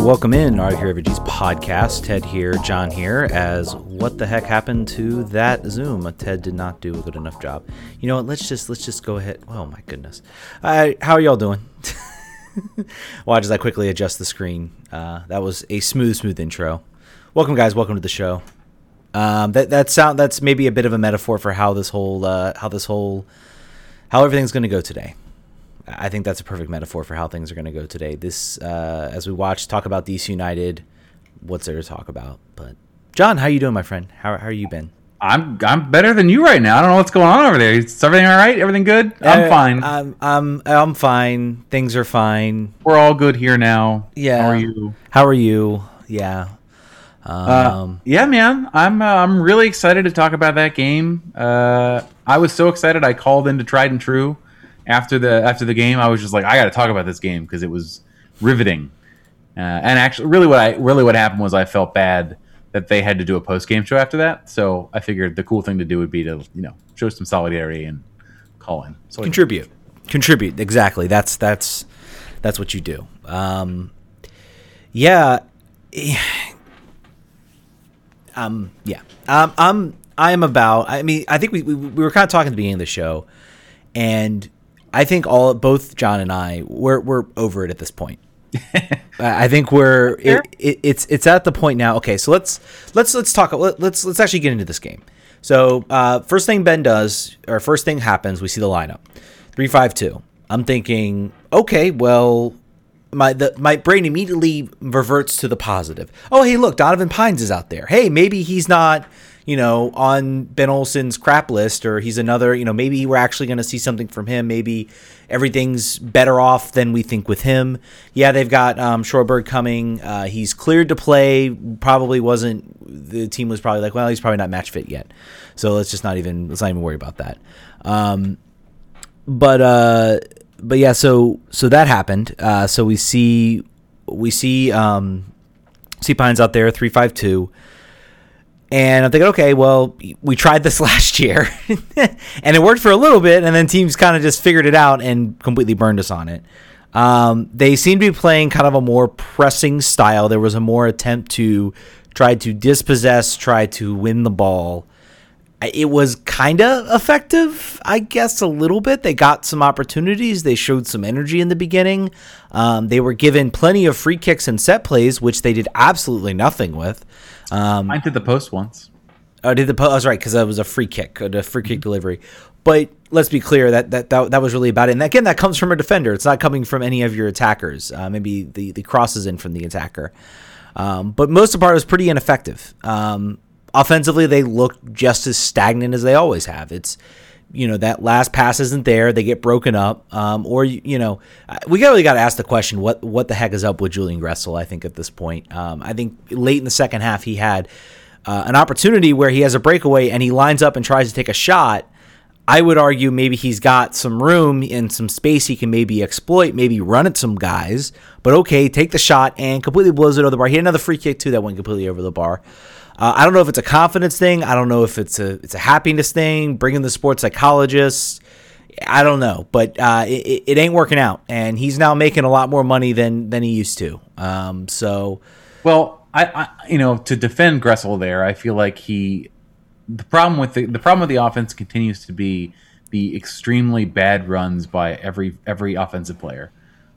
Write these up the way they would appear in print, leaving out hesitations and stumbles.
And welcome in our Hero Refugees podcast. Ted here, John here, as what the heck happened to that Zoom? Ted did not do a good enough job. You know what? Let's just go ahead. Oh my goodness. How are y'all doing? Watch as I quickly adjust the screen. That was a smooth intro. Welcome, guys. Welcome to the show. That's maybe a bit of a metaphor for how this whole how everything's going to go today. I think that's a perfect metaphor for how things are going to go today. This as we talk about DC United, what's there to talk about? But John, how you doing, my friend? How are you been? I'm better than you right now. I don't know what's going on over there. Is everything all right? Everything good? I'm fine. I'm fine. Things are fine. We're all good here now. Yeah. How are you? Yeah. Yeah, man. I'm really excited to talk about that game. I was so excited I called into Tried and True after the game. I was just like, I got to talk about this game because it was riveting. And actually, what happened was I felt bad that they had to do a post-game show after that. So I figured the cool thing to do would be to, show some solidarity and call in. So Contribute. Exactly. That's what you do. Yeah. Yeah. I think we were kind of talking at the beginning of the show, and I think both John and I we're over it at this point. I think it's at the point now. Okay, so let's talk. Let's actually get into this game. So first thing happens. We see the lineup, 3-5-2. I'm thinking, okay, well, my brain immediately reverts to the positive. Oh, hey, look, Donovan Pines is out there. Hey, maybe he's not, on Ben Olsen's crap list, or he's another, maybe we're actually going to see something from him. Maybe everything's better off than we think with him. Yeah, they've got Shoreberg coming. He's cleared to play. The team was probably like, well, he's probably not match fit yet. So let's not even worry about that. But yeah, so that happened. So we see Pines out there, 3-5-2. And I'm thinking, okay, well, we tried this last year, and it worked for a little bit, and then teams kind of just figured it out and completely burned us on it. They seem to be playing kind of a more pressing style. There was a more attempt to try to dispossess, try to win the ball. It was kind of effective, I guess, a little bit. They got some opportunities. They showed some energy in the beginning. They were given plenty of free kicks and set plays, which they did absolutely nothing with. I did the post once. Oh, did the post? I was right, because that was a free kick delivery. But let's be clear that was really about it. And again, that comes from a defender. It's not coming from any of your attackers. Maybe the cross is in from the attacker. But most of the part was pretty ineffective. Offensively, they look just as stagnant as they always have. It's, that last pass isn't there. They get broken up. We really got to ask the question, what the heck is up with Julian Gressel, I think, at this point. I think late in the second half, he had an opportunity where he has a breakaway and he lines up and tries to take a shot. I would argue maybe he's got some room and some space he can maybe exploit, maybe run at some guys. But okay, take the shot and completely blows it over the bar. He had another free kick, too, that went completely over the bar. I don't know if it's a confidence thing. I don't know if it's a happiness thing, bringing the sports psychologist. I don't know, but it ain't working out, and he's now making a lot more money than he used to. Well, I to defend Gressel there, I feel like the problem with the offense continues to be the extremely bad runs by every offensive player.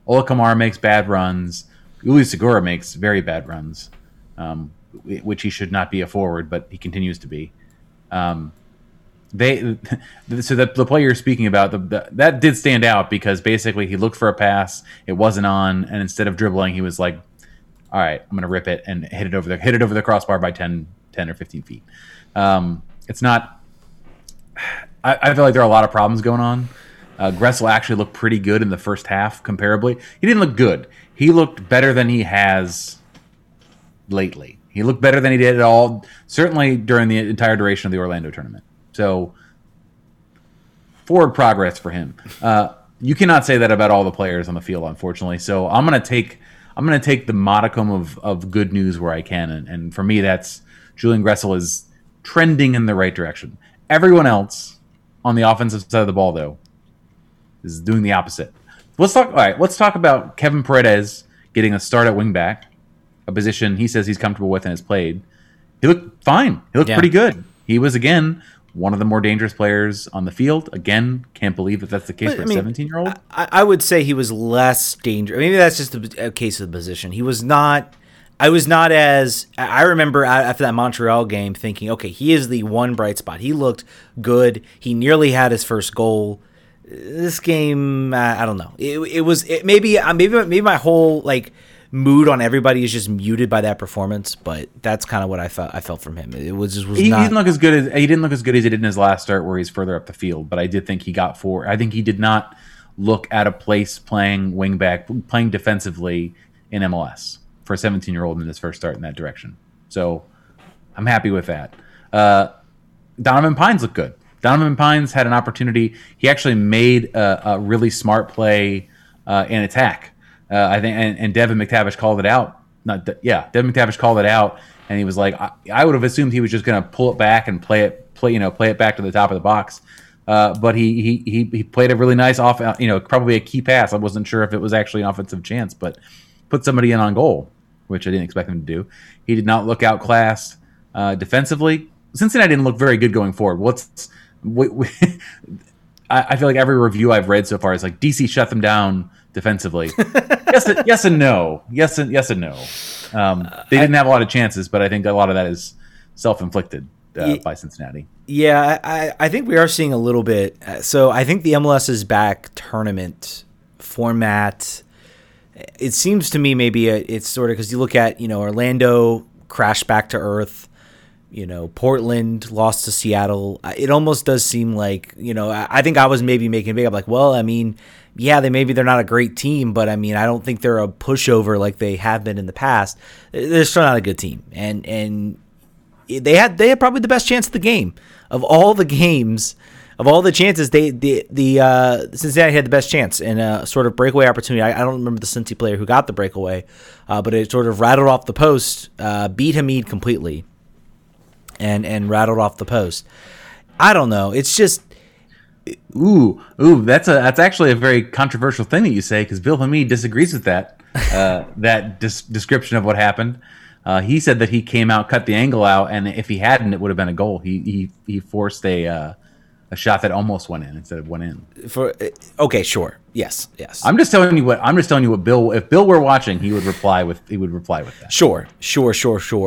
Ola Kamara makes bad runs. Ulises Segura makes very bad runs. Which he should not be a forward, but he continues to be. The player you're speaking about, that did stand out because basically he looked for a pass, it wasn't on, and instead of dribbling, he was like, "All right, I'm going to rip it and hit it over the crossbar by 10 or 15 feet." It's not. I feel like there are a lot of problems going on. Gressel actually looked pretty good in the first half, comparably. He didn't look good. He looked better than he has lately. He looked better than he did at all, certainly during the entire duration of the Orlando tournament. So, forward progress for him. You cannot say that about all the players on the field, unfortunately. So, I'm gonna take the modicum of good news where I can, and for me, that's Julian Gressel is trending in the right direction. Everyone else on the offensive side of the ball, though, is doing the opposite. All right, let's talk about Kevin Paredes getting a start at wing back. a position he says he's comfortable with and has played, he looked fine. He looked pretty good. He was, again, one of the more dangerous players on the field. Again, can't believe that that's the case for a 17-year-old. I would say he was less dangerous. Maybe that's just a case of the position. He was not – I was not as – I remember after that Montreal game thinking, okay, he is the one bright spot. He looked good. He nearly had his first goal. This game, I don't know. Maybe my whole like mood on everybody is just muted by that performance, but that's kind of what I felt from him. It was just he didn't look as good as he did in his last start where he's further up the field, but I did think he got forward. I think he did not look out of place playing wingback, playing defensively in MLS for a 17-year-old in his first start in that direction. So I'm happy with that. Donovan Pines looked good. Donovan Pines had an opportunity. He actually made a really smart play in attack. I think, and Devin McTavish called it out. Devin McTavish called it out, and he was like, I would have assumed he was just going to pull it back and play it back to the top of the box. But he played a really nice off, probably a key pass. I wasn't sure if it was actually an offensive chance, but put somebody in on goal, which I didn't expect him to do. He did not look outclassed defensively. Cincinnati didn't look very good going forward. I feel like every review I've read so far is like DC shut them down defensively. Yes and no. They didn't have a lot of chances, but I think a lot of that is self-inflicted by Cincinnati. Yeah, I think we are seeing a little bit. So I think the MLS's back tournament format, it seems to me maybe it's sort of because you look at Orlando crashed back to earth. Portland lost to Seattle. It almost does seem like, I think I was maybe making a big up like, well, I mean, yeah, they're not a great team, but I mean, I don't think they're a pushover like they have been in the past. They're still not a good team. And they had probably the best chance of the game. Of all the games, of all the chances, Cincinnati had the best chance in a sort of breakaway opportunity. I don't remember the Cincy player who got the breakaway, but it sort of rattled off the post, beat Hamid completely. And rattled off the post. I don't know. It's just that's actually a very controversial thing that you say because Bill Hamid disagrees with that that description of what happened. He said that he came out, cut the angle out, and if he hadn't, it would have been a goal. He forced a shot that almost went in instead of went in. Yes. I'm just telling you what Bill. If Bill were watching, he would reply with that. Sure.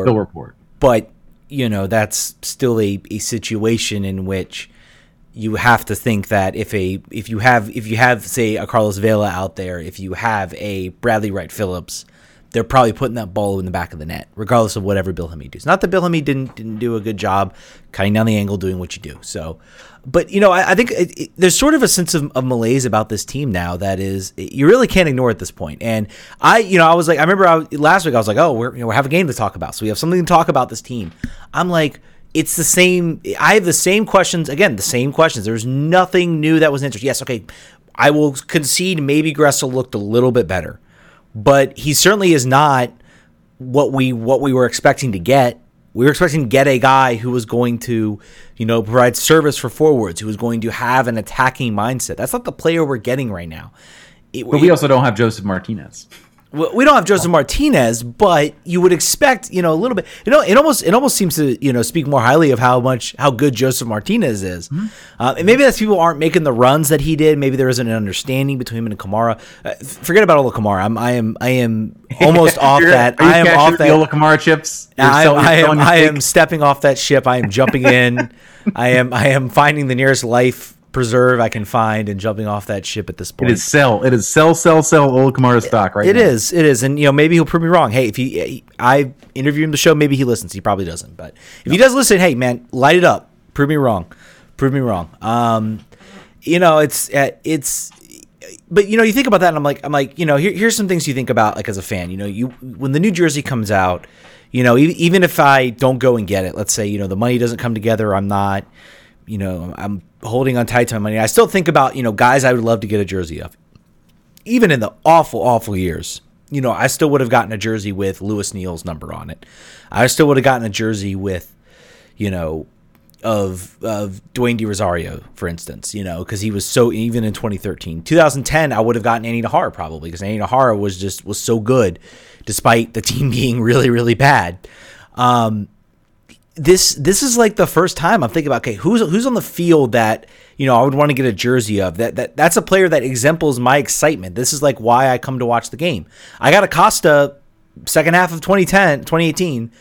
Bill report, but. That's still a situation in which you have to think that if you have say a Carlos Vela out there, if you have a Bradley Wright Phillips, they're probably putting that ball in the back of the net, regardless of whatever Bill Hamid does. Not that Bill Hamid didn't do a good job cutting down the angle, doing what you do. So, but I think there's sort of a sense of malaise about this team now that is you really can't ignore at this point. And last week I was like, oh, we have a game to talk about, so we have something to talk about this team. I'm like, it's the same. I have the same questions again, the same questions. There's nothing new that was interesting. Yes, okay, I will concede maybe Gressel looked a little bit better. But he certainly is not what we were expecting to get. We were expecting to get a guy who was going to, provide service for forwards, who was going to have an attacking mindset. That's not the player we're getting right now. But we also don't have Josef Martínez. We don't have Josef Martínez, but you would expect, a little bit. It almost seems to speak more highly of how good Josef Martínez is, mm-hmm. And maybe that's people aren't making the runs that he did. Maybe there isn't an understanding betwing him and Kamara. Forget about Ola Kamara. I am almost off that. I am off that. Ola Kamara chips. I am stepping off that ship. I am jumping in. I am finding the nearest life preserve I can find and jumping off that ship at this point. It is sell Ola Kamara stock right now. It is. And maybe he'll prove me wrong. Hey, I interviewed him the show, maybe he listens. He probably doesn't. But if he does listen, hey man, light it up. Prove me wrong. But you think about that and I'm like, here's some things you think about like as a fan. When the new jersey comes out, even if I don't go and get it, let's say, the money doesn't come together, I'm not I'm holding on tight to my money. I still think about, guys I would love to get a jersey of. Even in the awful, awful years, I still would have gotten a jersey with Lewis Neal's number on it. I still would have gotten a jersey with, of Dwayne DeRosario, for instance, because he was so, even in 2013. 2010, I would have gotten Andy Najar probably because Andy Najar was so good. despite the team being really, really bad. This is like the first time I'm thinking about, okay, who's on the field that, you know, I would want to get a jersey of. That's a player that exemplifies my excitement. This is like why I come to watch the game. I got Acosta second half of 2018.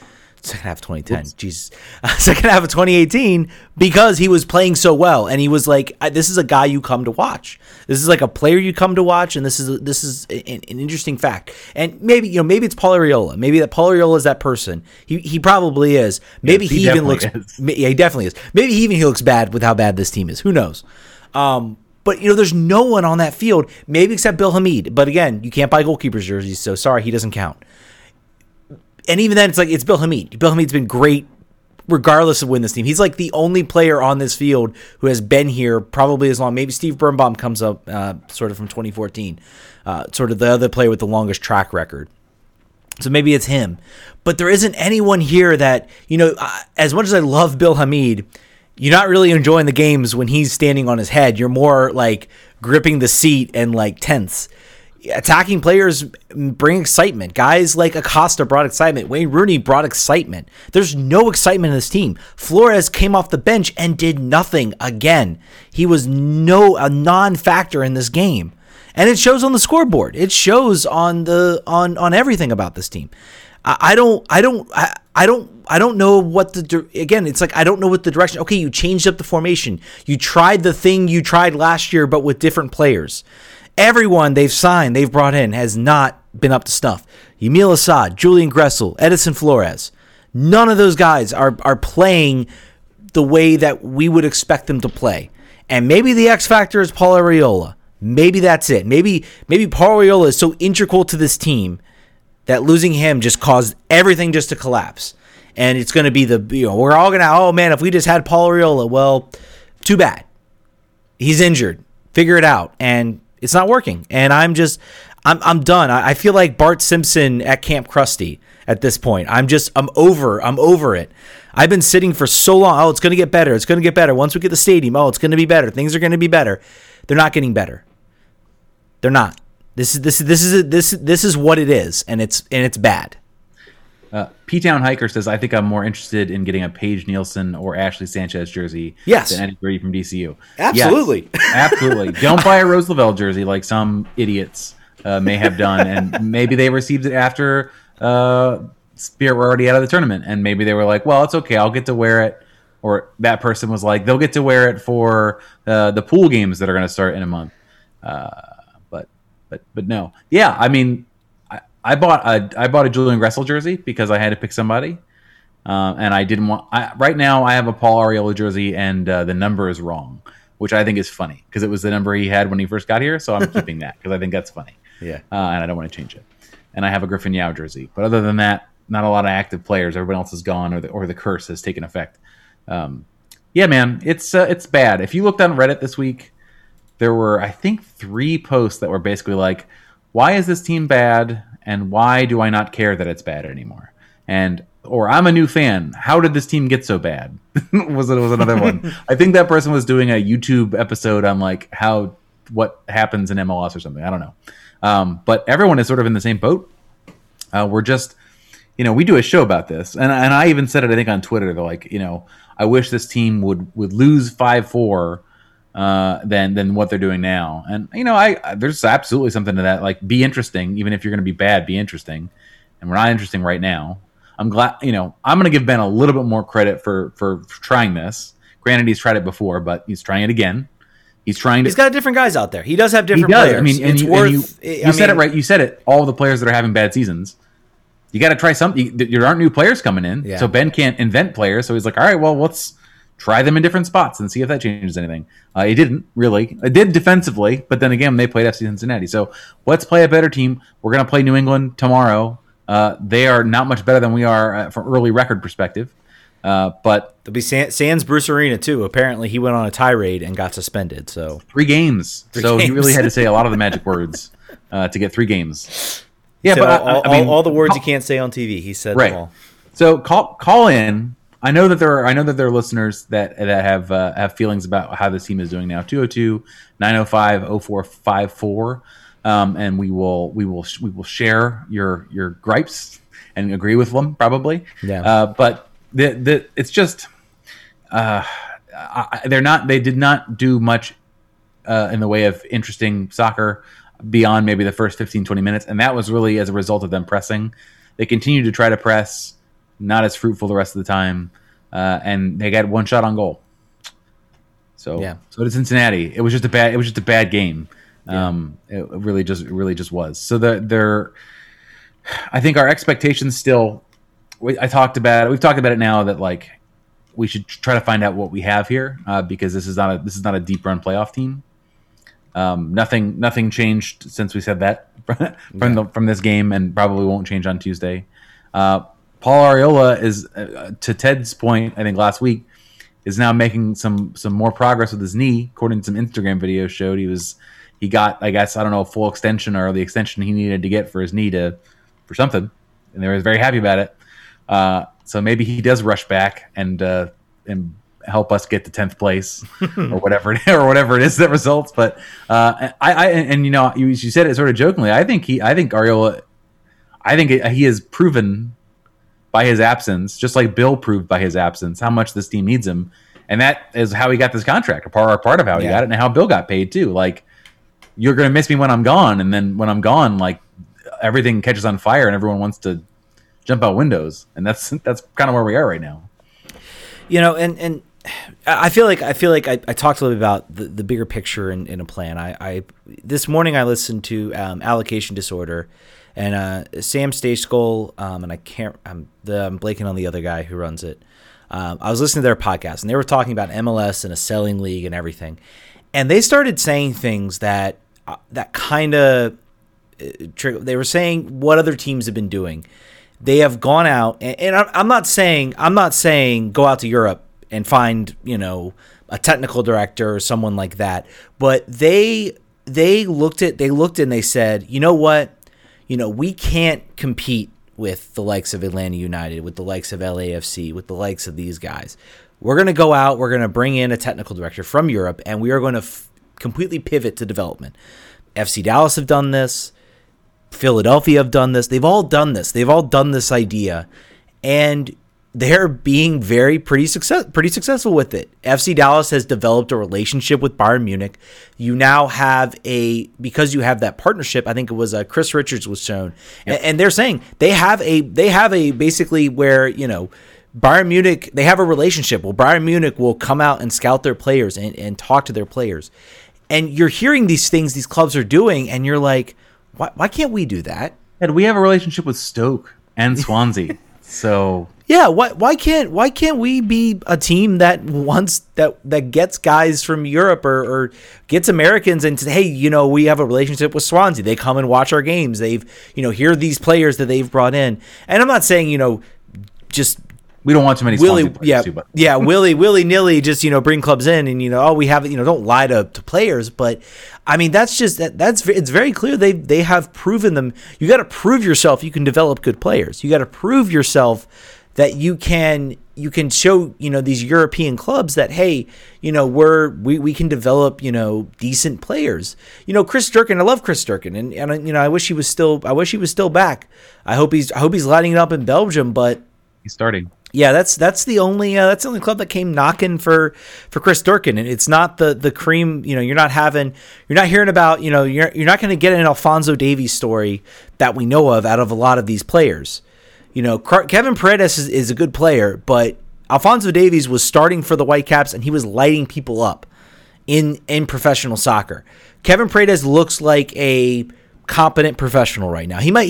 Second half of 2010. Oops. Jesus. Second half of 2018, because he was playing so well, and he was like, this is a guy you come to watch. This is like a player you come to watch, and this is an interesting fact. And maybe, you know, maybe it's Paul Arriola. Maybe that Paul Arriola is that person. He probably is. Maybe he even looks. Is. Yeah, he definitely is. Maybe he looks bad with how bad this team is. Who knows? But, you know, there's no one on that field, maybe except Bill Hamid. But again, you can't buy goalkeepers jerseys, so sorry, he doesn't count. And even then, it's like, it's Bill Hamid. Bill Hamid's been great regardless of when this team. He's like the only player on this field who has been here probably as long. Maybe Steve Birnbaum comes up sort of from 2014, sort of the other player with the longest track record. So maybe it's him. But there isn't anyone here that, you know, as much as I love Bill Hamid, you're not really enjoying the games when he's standing on his head. You're more like gripping the seat and like tense. Attacking players bring excitement. Guys like Acosta brought excitement. Wayne Rooney brought excitement. There's no excitement in this team. Flores came off the bench and did nothing again. He was a non-factor in this game. And it shows on the scoreboard. It shows on everything about this team. I don't know what the, again, it's like, I don't know what the direction. Okay, you changed up the formation. You tried the thing you tried last year, but with different players. Everyone they've signed, they've brought in, has not been up to snuff. Yamil Asad, Julian Gressel, Edison Flores. None of those guys are playing the way that we would expect them to play. And maybe the X factor is Paul Arriola. Maybe that's it. Maybe Paul Arriola is so integral to this team that losing him just caused everything just to collapse. And it's going to be we're all going to, oh man, if we just had Paul Arriola, well, too bad. He's injured. Figure it out. And it's not working, and I'm done. I feel like Bart Simpson at Camp Krusty at this point. I'm over it. I've been sitting for so long. Oh, it's going to get better. It's going to get better. Once we get the stadium, oh, it's going to be better. Things are going to be better. They're not getting better. They're not. This is what it is, and it's bad. P-Town Hiker says, I think I'm more interested in getting a Paige Nielsen or Ashley Sanchez jersey than anybody from DCU. Absolutely. Yes, absolutely. Don't buy a Rose Lavelle jersey like some idiots may have done. And maybe they received it after Spirit were already out of the tournament. And maybe they were like, well, it's okay, I'll get to wear it. Or that person was like, they'll get to wear it for the pool games that are going to start in a month. But no. Yeah, I mean, I bought a Julian Gressel jersey because I had to pick somebody, and I didn't want. Right now, I have a Paul Arriola jersey, and the number is wrong, which I think is funny because it was the number he had when he first got here. So I'm keeping that because I think that's funny. Yeah, and I don't want to change it. And I have a Griffin Yow jersey, but other than that, not a lot of active players. Everyone else is gone, or the curse has taken effect. Yeah, man, it's bad. If you looked on Reddit this week, there were I think 3 posts that were basically like, "Why is this team bad? And why do I not care that it's bad anymore?" Or I'm a new fan. How did this team get so bad? was another one. I think that person was doing a YouTube episode on like what happens in MLS or something. I don't know. But everyone is sort of in the same boat. We're just, you know, we do a show about this, and I even said it I think on Twitter. They're like, you know, I wish this team would lose 5-4. Than what they're doing now. And, you know, there's absolutely something to that. Like, be interesting. Even if you're going to be bad, be interesting. And we're not interesting right now. I'm glad, you know, I'm going to give Ben a little bit more credit for trying this. Granted, he's tried it before, but he's trying it again. He's got different guys out there. He does have different players. I mean, and you said it right. You said it. All the players that are having bad seasons. You got to try something. There aren't new players coming in. Yeah. So Ben can't invent players. So he's like, all right, well, let's try them in different spots and see if that changes anything. It didn't, really. It did defensively, but then again, they played FC Cincinnati. So let's play a better team. We're going to play New England tomorrow. They are not much better than we are from early record perspective. But there'll be Sans Bruce Arena, too. Apparently, he went on a tirade and got suspended. So 3 games. He really had to say a lot of the magic words to get 3 games. Yeah, so but all the words you can't say on TV, he said right. Them all. So call in. I know that there are listeners that have feelings about how this team is doing now. 202-905-0454. and we will share your gripes and agree with them probably. Yeah. But it's just they did not do much in the way of interesting soccer beyond maybe the first 15-20 minutes, and that was really as a result of them pressing. They continued to try to press, not as fruitful the rest of the time, and they got one shot on goal. So yeah. So to Cincinnati, it was just a bad game. Yeah. It really just was. So I think our expectations still. We've talked about it now that like we should try to find out what we have here because this is not a deep run playoff team. Nothing changed since we said that from this game, and probably won't change on Tuesday. Paul Arriola is, to Ted's point, I think last week, is now making some more progress with his knee. According to some Instagram video showed, he got, I guess, I don't know, a full extension or the extension he needed to get for his knee for something, and they were very happy about it. So maybe he does rush back and help us get to 10th place or whatever it is that results. But you said it sort of jokingly. I think he has proven by his absence, just like Bill proved by his absence, how much this team needs him, and that is how he got this contract, or part of how he got it, and how Bill got paid too. Like, you're gonna miss me when I'm gone, and then when I'm gone, like everything catches on fire and everyone wants to jump out windows, and that's kind of where we are right now. You know, and I feel like I talked a little bit about the bigger picture in a plan. I this morning I listened to Allocation Disorder and Sam Stagegoal, and I'm blanking on the other guy who runs it. I was listening to their podcast, and they were talking about MLS and a selling league and everything, and they started saying things that kind of trigger. They were saying what other teams have been doing. They have gone out, and I'm not saying go out to Europe and find, you know, a technical director or someone like that. But they looked and they said, you know what, you know, we can't compete with the likes of Atlanta United, with the likes of LAFC, with the likes of these guys. We're going to go out. We're going to bring in a technical director from Europe, and we are going to completely pivot to development. FC Dallas have done this. Philadelphia have done this. They've all done this. They've all done this idea, and they're being pretty successful with it. FC Dallas has developed a relationship with Bayern Munich. You now have because you have that partnership. I think it was Chris Richards was shown, yep. And they're saying they have a basically where, you know, Bayern Munich, they have a relationship. Well, Bayern Munich will come out and scout their players and talk to their players, and you're hearing these things these clubs are doing, and you're like, Why can't we do that? And we have a relationship with Stoke and Swansea, so yeah. Why can't we be a team that wants that gets guys from Europe or gets Americans and say, hey, you know, we have a relationship with Swansea. They come and watch our games. They've, you know, here are these players that they've brought in. And I'm not saying, you know, just. We don't want too many Swansea players too, but willy-nilly just, you know, bring clubs in and, you know, oh, we have, you know, don't lie to players. But I mean, it's very clear they have proven them. You got to prove yourself you can develop good players. You got to prove yourself that you can show, you know, these European clubs that, hey, you know, we can develop, you know, decent players. You know, Chris Durkin, I love Chris Durkin, and you know, I wish he was still back. I hope he's lighting it up in Belgium, but he's starting. Yeah, that's the only club that came knocking for Chris Durkin, and it's not the cream. You know, you're not hearing about, you know, you're not going to get an Alfonso Davies story that we know of out of a lot of these players. You know, Kevin Paredes is a good player, but Alfonso Davies was starting for the Whitecaps and he was lighting people up in professional soccer. Kevin Paredes looks like a competent professional right now. He might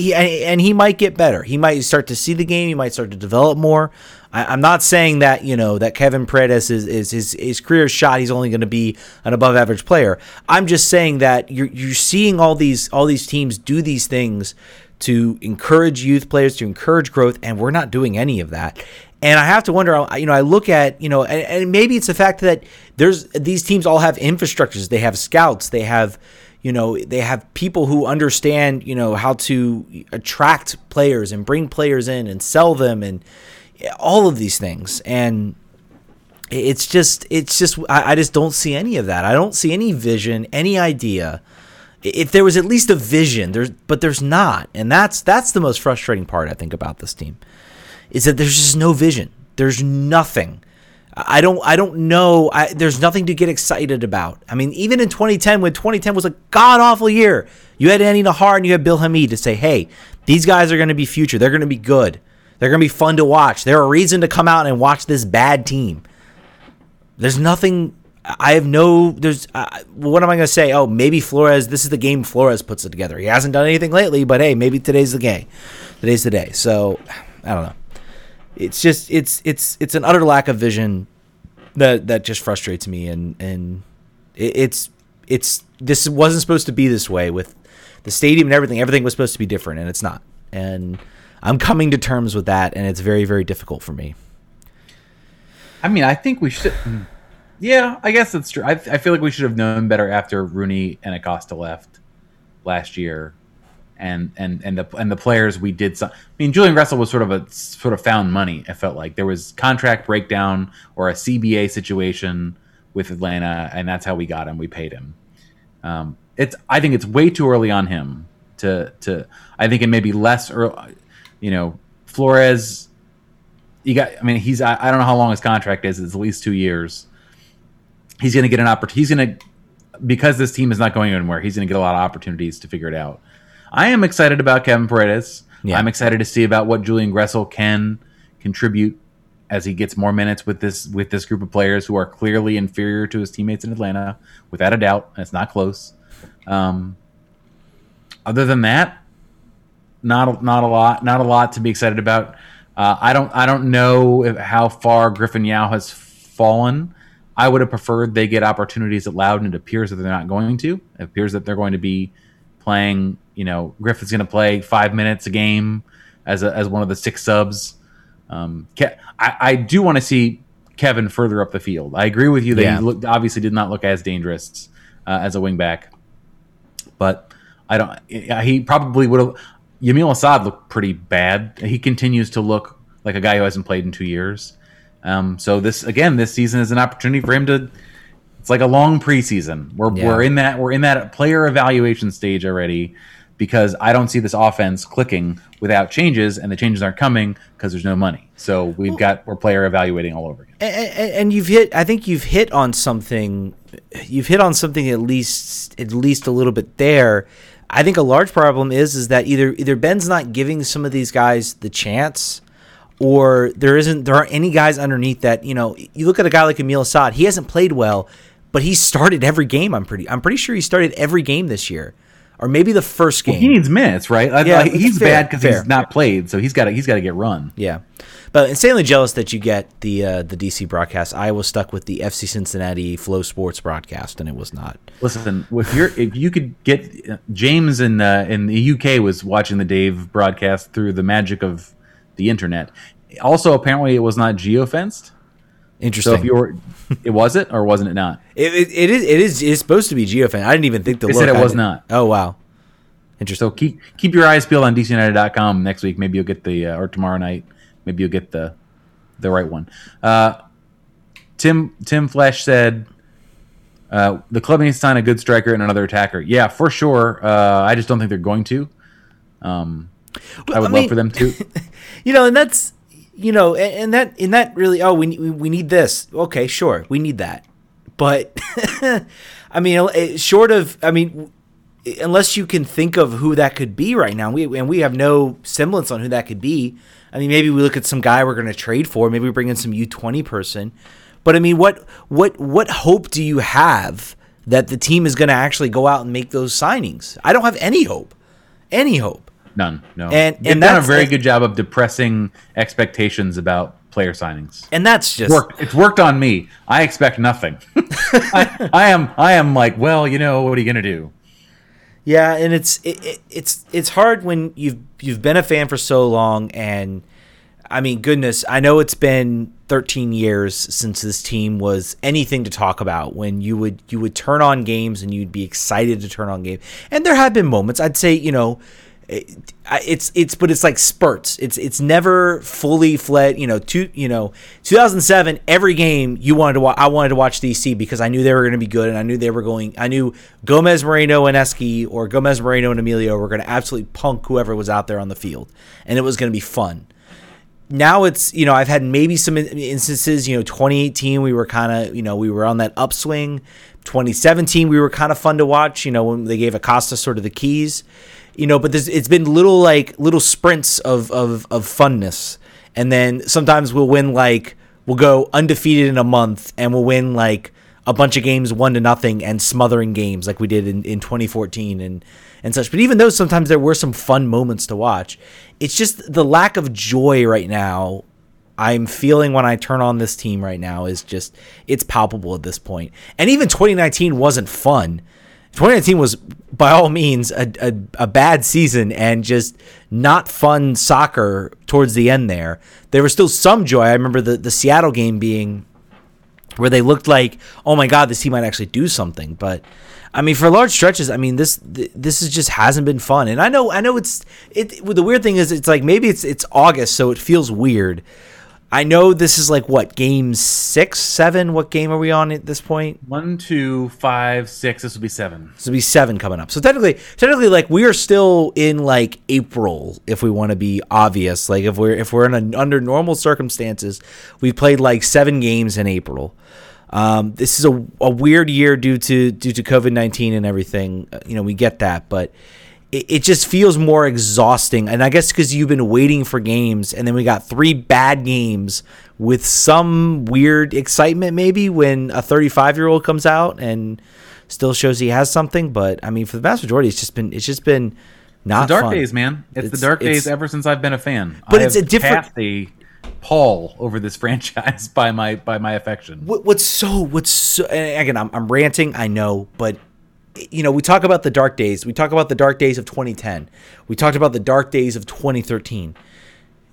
get better. He might start to see the game. He might start to develop more. I'm not saying that, you know, that Kevin Paredes is his career shot. He's only going to be an above average player. I'm just saying that you're seeing all these teams do these things to encourage youth players, to encourage growth, and we're not doing any of that. And I have to wonder, you know, I look at, you know, and maybe it's the fact that these teams all have infrastructures. They have scouts. They have, you know, they have people who understand, you know, how to attract players and bring players in and sell them and all of these things. And it's just I just don't see any of that. I don't see any vision, any idea. if there was at least a vision, there's not. And that's the most frustrating part, I think, about this team, is that there's just no vision. There's nothing. I don't know. There's nothing to get excited about. I mean, even in 2010, when 2010 was a god-awful year, you had Andy Najar and you had Bill Hamid to say, hey, these guys are going to be future. They're going to be good. They're going to be fun to watch. They're a reason to come out and watch this bad team. There's nothing. I have no. There's. What am I going to say? Oh, maybe Flores. This is the game Flores puts it together. He hasn't done anything lately, but hey, maybe today's the game. Today's the day. So, I don't know. It's just it's an utter lack of vision that just frustrates me, and it's this wasn't supposed to be this way with the stadium and everything. Everything was supposed to be different, and it's not. And I'm coming to terms with that, and it's very, very difficult for me. I mean, I think we should. Yeah, I guess it's true. I feel like we should have known better after Rooney and Acosta left last year. And the players we did some. I mean, Julian Gressel was sort of found money. It felt like there was contract breakdown or a CBA situation with Atlanta, and that's how we got him. We paid him. I think it's way too early on him to. I think it may be less early. You know, Flores. You got. I mean, he's. I don't know how long his contract is. It's at least 2 years. He's going to get an opportunity. He's going to, because this team is not going anywhere. He's going to get a lot of opportunities to figure it out. I am excited about Kevin Paredes. Yeah. I'm excited to see about what Julian Gressel can contribute as he gets more minutes with this group of players who are clearly inferior to his teammates in Atlanta, without a doubt. And it's not close. Other than that, not a lot to be excited about. I don't know how far Griffin Yow has fallen. I would have preferred they get opportunities at Loudon. It appears that they're not going to. It appears that they're going to be playing. You know, Griffin's going to play 5 minutes a game as one of the 6 subs. I do want to see Kevin further up the field. I agree with you that he obviously did not look as dangerous as a wingback, but I don't. He probably would have. Yamil Asad looked pretty bad. He continues to look like a guy who hasn't played in 2 years. So this season is an opportunity for him to. It's like a long preseason. We're in that player evaluation stage already. Because I don't see this offense clicking without changes, and the changes aren't coming because there's no money. So we're player evaluating all over again. And you've hit on something at least a little bit there. I think a large problem is that either Ben's not giving some of these guys the chance, or there aren't any guys underneath that. You know, you look at a guy like Yamil Asad. He hasn't played well, but he started every game. I'm pretty sure he started every game this year. Or maybe the first game. Well, he needs minutes, right? Yeah, he's bad because he's not played, so he's got to get run. Yeah, but insanely jealous that you get the DC broadcast. I was stuck with the FC Cincinnati Flow Sports broadcast, and it was not. Listen, if you could get James in the UK was watching the Dave broadcast through the magic of the internet. Also, apparently, it was not geofenced. Interesting. So if wasn't it? It is supposed to be geofenced. I didn't even think they said it was not. Oh wow, interesting. So keep your eyes peeled on DCUnited.com next week. Maybe you'll get or tomorrow night. Maybe you'll get the right one. Tim Flesh said the club needs to sign a good striker and another attacker. Yeah, for sure. I just don't think they're going to. I would love for them to. You know, and that's. You know, and that really. Oh, we need this. Okay, sure, we need that. But I mean, short of, I mean, unless you can think of who that could be right now, we have no semblance on who that could be. I mean, maybe we look at some guy we're going to trade for. Maybe we bring in some U20 person. But I mean, what hope do you have that the team is going to actually go out and make those signings? I don't have any hope. Any hope. None, no. And that's done a very good job of depressing expectations about player signings. And that's just it's worked on me. I expect nothing. I am like, well, you know, what are you gonna do? Yeah, and it's hard when you've been a fan for so long, and I mean, goodness, I know it's been 13 years since this team was anything to talk about. When you would turn on games and you'd be excited to turn on games, and there have been moments. I'd say, you know. It's like spurts. It's never fully fled. 2007. Every game you wanted to watch, I wanted to watch DC because I knew they were going to be good, and I knew they were going. I knew Gomez Moreno and Esqui, or Gomez Moreno and Emilio, were going to absolutely punk whoever was out there on the field, and it was going to be fun. Now it's, I've had maybe some instances, 2018, we were kind of, we were on that upswing. 2017, we were kind of fun to watch, when they gave Acosta sort of the keys, but it's been little sprints of funness. And then sometimes we'll win, we'll go undefeated in a month and we'll win a bunch of games 1-0 and smothering games like we did in 2014 and such. But even though sometimes there were some fun moments to watch, it's just the lack of joy right now I'm feeling when I turn on this team right now is just, it's palpable at this point. And even 2019 wasn't fun. 2019 was, by all means, a bad season and just not fun soccer towards the end there. There was still some joy. I remember the Seattle game being where they looked like, oh my God, this team might actually do something. But I mean, for large stretches, I mean, this is just hasn't been fun. And I know it's the weird thing is it's maybe it's August, so it feels weird. I know this is what, game 6, 7? What game are we on at this point? 1, 2, 5, 6. This will be 7. This will be 7 coming up. So technically, we are still in April, if we want to be obvious. If we're in under normal circumstances, we've played 7 games in April. This is a weird year due to COVID-19 and everything. We get that, but it just feels more exhausting. And I guess because you've been waiting for games, and then we got 3 bad games with some weird excitement maybe when a 35-year-old comes out and still shows he has something. But I mean, for the vast majority, it's just been not fun. It's the dark days, man. It's the dark days ever since I've been a fan. But it's a different Paul over this franchise by my affection. What's so and again, I'm ranting, I know, but we talk about the dark days. We talk about the dark days of 2010. We talked about the dark days of 2013.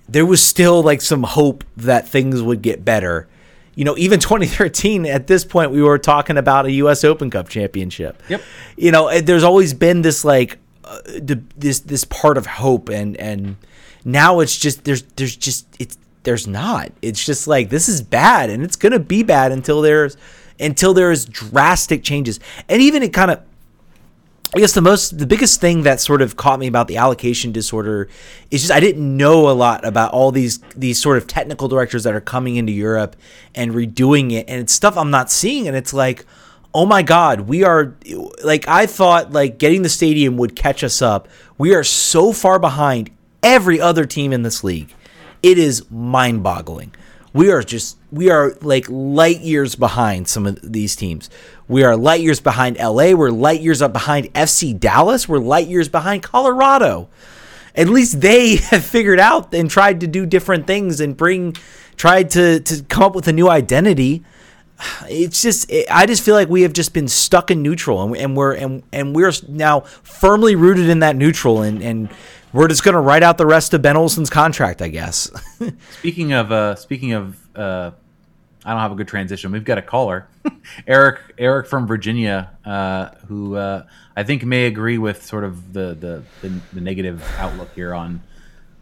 There was still some hope that things would get better. Even 2013, at this point, we were talking about a U.S. Open Cup championship. Yep. There's always been this this part of hope, and now it's just there's not. It's just this is bad, and it's gonna be bad until there's drastic changes. And even it kind of, I guess the biggest thing that sort of caught me about the allocation disorder is just I didn't know a lot about all these sort of technical directors that are coming into Europe and redoing it, and it's stuff I'm not seeing, and it's oh my God, we are I thought getting the stadium would catch us up. We are so far behind every other team in this league. It is mind-boggling. We are light years behind some of these teams. We are light years behind LA. We're light years up behind FC Dallas. We're light years behind Colorado. At least they have figured out and tried to do different things and tried to come up with a new identity. It's just, I just feel we have just been stuck in neutral, and we're now firmly rooted in that neutral, and we're just gonna write out the rest of Ben Olsen's contract, I guess. Speaking of, I don't have a good transition. We've got a caller, Eric from Virginia, who I think may agree with sort of the negative outlook here on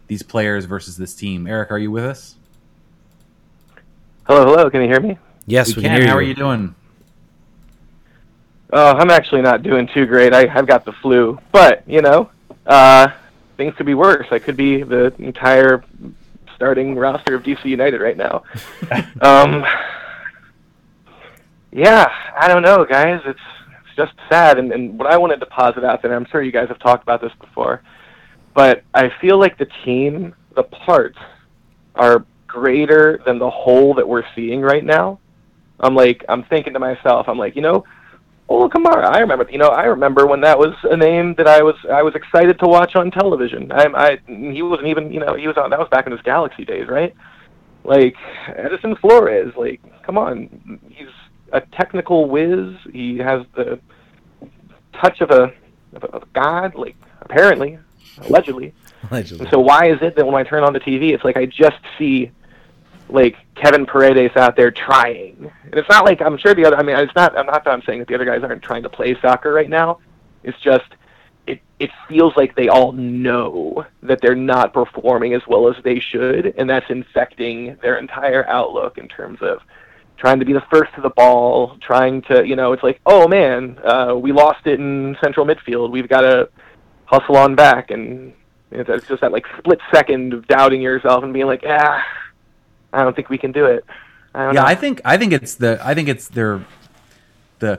these players versus this team. Eric, are you with us? Hello. Can you hear me? Yes, we can. Hear you. How are you doing? I'm actually not doing too great. I've got the flu, but things could be worse. I could be the entire starting roster of DC United right now. Yeah, I don't know, guys. It's just sad. And what I wanted to posit out there, I'm sure you guys have talked about this before, but I feel the team, the parts, are greater than the whole that we're seeing right now. I'm thinking to myself, Ola Kamara, I remember when that was a name that I was excited to watch on television. He wasn't even, he was on, that was back in his Galaxy days, right? Edison Flores, come on. He's a technical whiz. He has the touch of a god, apparently, allegedly. And so why is it that when I turn on the TV, it's I just see Kevin Paredes out there trying, and it's not I'm sure the other. I'm not saying that the other guys aren't trying to play soccer right now. It's just it it feels like they all know that they're not performing as well as they should, and that's infecting their entire outlook in terms of trying to be the first to the ball, trying to, you know, it's like, oh, man, we lost it in central midfield. We've got to hustle on back. And it's just that, like, split second of doubting yourself and being like, I don't think we can do it. I don't know. I think it's the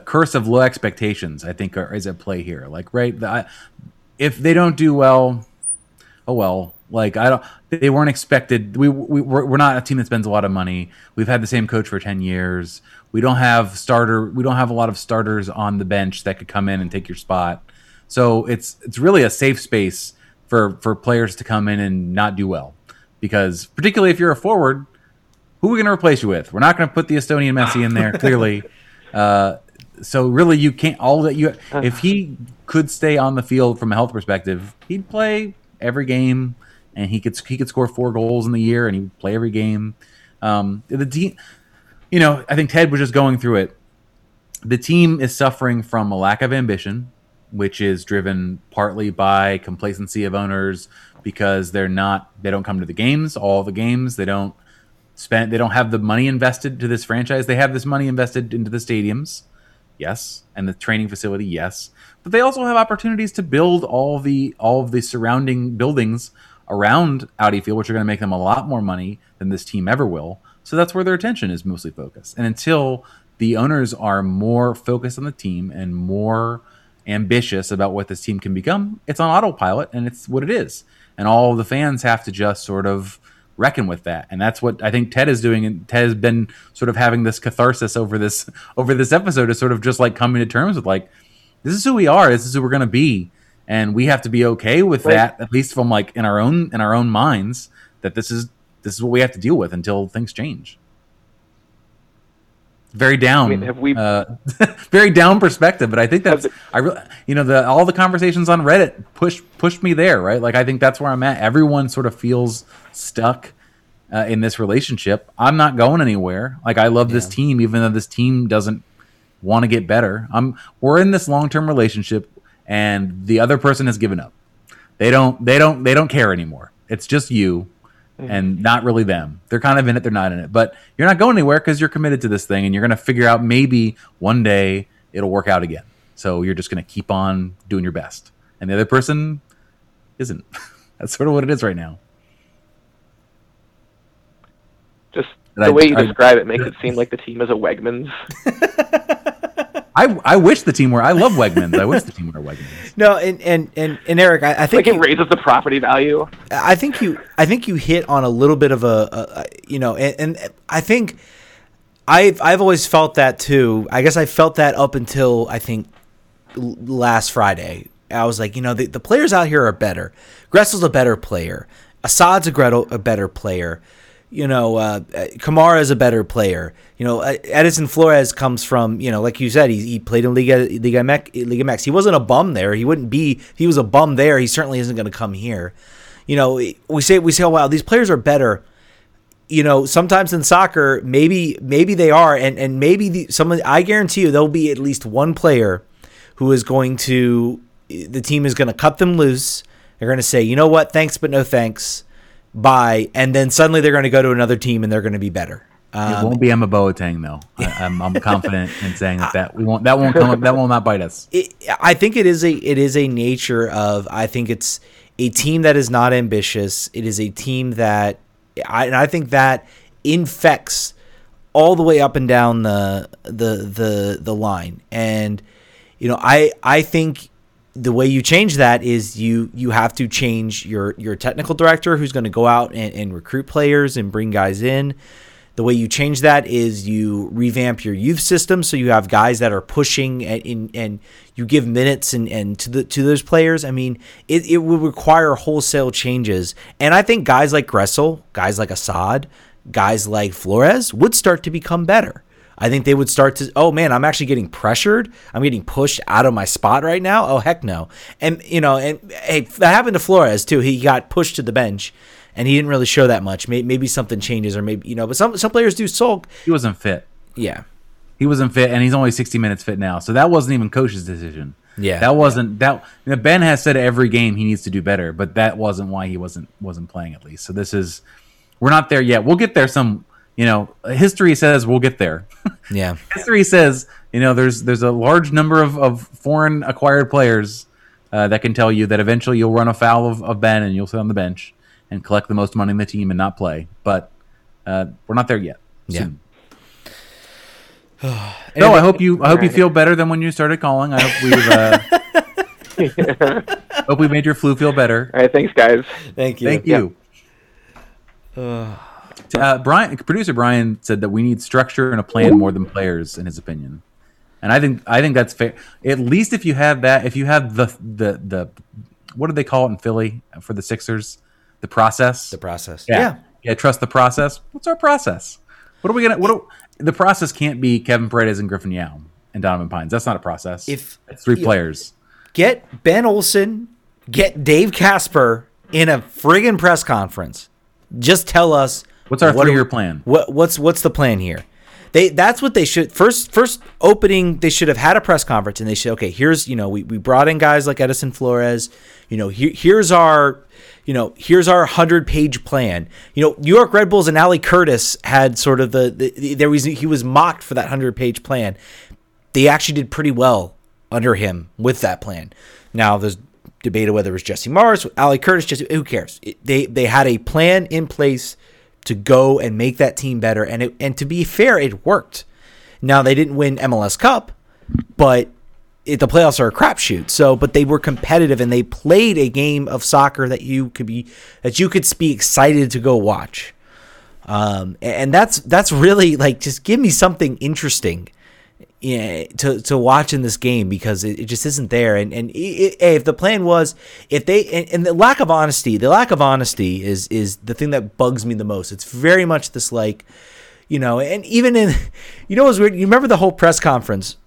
curse of low expectations, I think, is at play here. Like, right, if they don't do well, oh well. Like, they weren't expected. We're not a team that spends a lot of money. We've had the same coach for 10 years. We don't have a lot of starters on the bench that could come in and take your spot. So it's really a safe space for players to come in and not do well, because particularly if you're a forward, who are we going to replace you with? We're not going to put the Estonian Messi in there, clearly. So really, you can't. If he could stay on the field from a health perspective, he'd play every game. And he could score 4 goals in the year, and he would play every game. The team, you know, I think Ted was just going through it. The team is suffering from a lack of ambition, which is driven partly by complacency of owners because they don't come to the games, all the games. They don't have the money invested to this franchise. They have this money invested into the stadiums, yes, and the training facility, yes, but they also have opportunities to build all of the surrounding buildings around Audi Field, which are going to make them a lot more money than this team ever will. So that's where their attention is mostly focused. And until the owners are more focused on the team and more ambitious about what this team can become, it's on autopilot, and it's what it is. And all of the fans have to just sort of reckon with that. And that's what I think Ted is doing. And Ted has been sort of having this catharsis over this episode, is sort of just like coming to terms with, like, this is who we are. This is who we're going to be. And we have to be okay with that, at least from, like, in our own minds, that this is what we have to deal with until things change. Very down, I mean, very down perspective. But I think all the conversations on Reddit pushed me there, right? Like, I think that's where I'm at. Everyone sort of feels stuck in this relationship. I'm not going anywhere. Like, I love this team, even though this team doesn't want to get better. We're in this long-term relationship. And the other person has given up. They don't care anymore. It's just you and not really them. They're kind of in it. They're not in it, but you're not going anywhere because you're committed to this thing, and you're going to figure out maybe one day it'll work out again. So you're just going to keep on doing your best. And the other person isn't. That's sort of what it is right now. Just the way you describe it makes it seem like the team is a Wegmans. I wish the team were. I love Wegmans. I wish the team were Wegmans. No, and Eric, I think, like, it raises the property value. I think you hit on a little bit of and I think I've always felt that too. I guess I felt that up until, I think, last Friday. I was like, you know, the players out here are better. Gressel's a better player. Assad's a better player. You know, Kamara is a better player. You know, Edison Flores comes from, you know, like you said, he played in Liga MX. He wasn't a bum there. He was a bum there. He certainly isn't going to come here. You know, we say, oh, wow, these players are better. You know, sometimes in soccer, maybe they are, and maybe I guarantee you there'll be at least one player who is the team is going to cut them loose. They're going to say, you know what, thanks, but no thanks. By, and then suddenly they're going to go to another team and they're going to be better. It won't be Emma Boateng, though. I'm confident in saying that won't come up. That will not bite us. I think it is a nature of. I think it's a team that is not ambitious. It is a team that I think that infects all the way up and down the line. And, you know, I think. The way you change that is you have to change your technical director, who's going to go out and recruit players and bring guys in. The way you change that is you revamp your youth system, so you have guys that are pushing and you give minutes and to those players. I mean, it would require wholesale changes, and I think guys like Gressel, guys like Asad, guys like Flores would start to become better. I think they would start to, oh, man, I'm actually getting pressured. I'm getting pushed out of my spot right now. Oh, heck no. And, you know, and hey, that happened to Flores, too. He got pushed to the bench, and he didn't really show that much. Maybe something changes, or maybe, you know, but some players do sulk. He wasn't fit. Yeah. He wasn't fit, and he's only 60 minutes fit now. So that wasn't even coach's decision. Yeah, that wasn't that. You know, Ben has said every game he needs to do better, but that wasn't why he wasn't playing, at least. So this is, we're not there yet. We'll get there. History says we'll get there. Yeah, history says there's a large number of foreign acquired players that can tell you that eventually you'll run afoul of Ben and you'll sit on the bench and collect the most money in the team and not play. But we're not there yet. Soon. Yeah. No, I hope you feel better than when you started calling. I hope we've hope we made your flu feel better. All right, thanks, guys. Thank you. Yeah. Producer Brian said that we need structure and a plan more than players, in his opinion, and I think that's fair. At least if you have that, if you have the what do they call it in Philly for the Sixers? The process. The process. Yeah. Trust the process. What's our process? What are we gonna? The process can't be Kevin Paredes and Griffin Yow and Donovan Pines. That's not a process. It's three players. Get Ben Olsen, get Dave Casper in a friggin' press conference. Just tell us what's our three-year plan. What's the plan here? That's what they should first opening. They should have had a press conference and they should here's we brought in guys like Edison Flores. Here's our 100-page plan. New York Red Bulls and Ali Curtis had sort of he was mocked for that 100-page plan. They actually did pretty well under him with that plan. Now there's debate of whether it was Jesse Morris, Ali Curtis, who cares? They had a plan in place to go and make that team better, and to be fair, it worked. Now they didn't win MLS Cup, but the playoffs are a crapshoot. But they were competitive and they played a game of soccer that you could be excited to go watch. And that's really just give me something interesting to watch in this game, because it just isn't there. And if the plan was, the lack of honesty, is the thing that bugs me the most. It's very much this and even in, it was weird. You remember the whole press conference.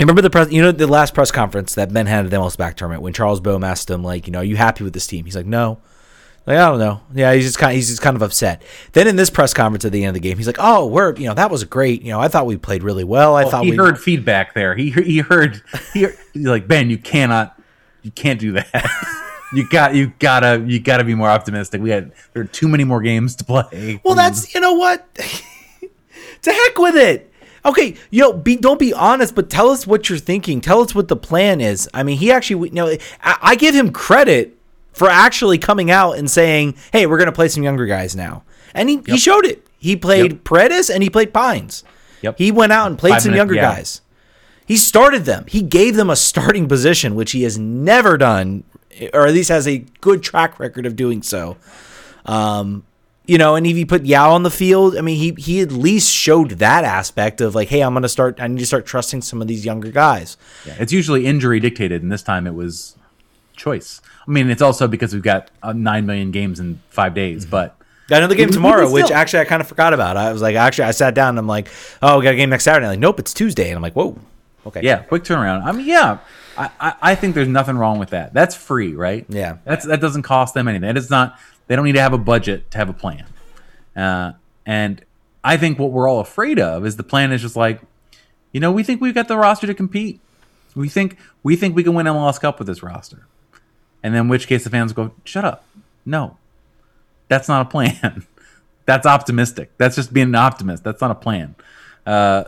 Remember the last press conference that Ben had at the MLS back tournament when Charles Boehm asked him, are you happy with this team? He's like, no. I don't know. Yeah, he's just kind of upset. Then in this press conference at the end of the game, he's like, oh, we're, that was great. I thought we played really well. He heard feedback there. He's like, Ben, you can't do that. You gotta be more optimistic. There are too many more games to play. Well, that's, what? To heck with it. Okay, don't be honest, but tell us what you're thinking. Tell us what the plan is. I mean, he actually, I give him credit for actually coming out and saying, hey, we're going to play some younger guys now. And he showed it. He played Paredes and he played Pines. Yep. He went out and played younger guys. He started them. He gave them a starting position, which he has never done, or at least has a good track record of doing so. And if he put Yow on the field, I mean, he at least showed that aspect of hey, I need to start trusting some of these younger guys. Yeah, it's usually injury dictated, and this time it was choice. I mean, it's also because we've got 9 million games in 5 days, but got another game tomorrow, which actually I kind of forgot about. I was I sat down and I'm like, oh, we got a game next Saturday. I'm like, nope, it's Tuesday. And I'm like, whoa. Okay. Yeah. Quick turnaround. I mean, yeah, I think there's nothing wrong with that. That's free, right? Yeah. That doesn't cost them anything. It's not, they don't need to have a budget to have a plan. And I think what we're all afraid of is the plan is just we think we've got the roster to compete. We think we can win MLS Cup with this roster. And then in which case the fans go, shut up. No, that's not a plan. That's optimistic. That's just being an optimist. That's not a plan. I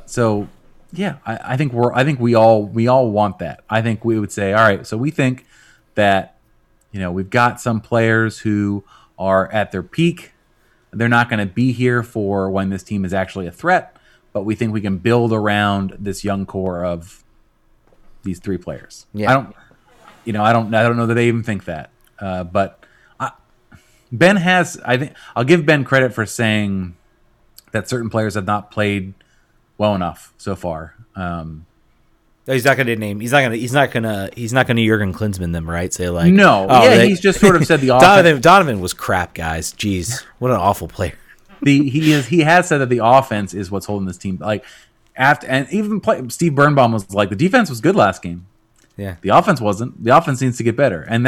think we all want that. I think we would say, all right, so we think that, we've got some players who are at their peak. They're not going to be here for when this team is actually a threat, but we think we can build around this young core of these three players. Yeah. I don't know that they even think that. But I'll give Ben credit for saying that certain players have not played well enough so far. He's not gonna Jurgen Klinsmann them, right? Say no. Oh, yeah, he's just sort of said the offense. Donovan was crap, guys. Jeez, what an awful player. He has said that the offense is what's holding this team. Steve Birnbaum was the defense was good last game. Yeah, the offense wasn't. The offense needs to get better, and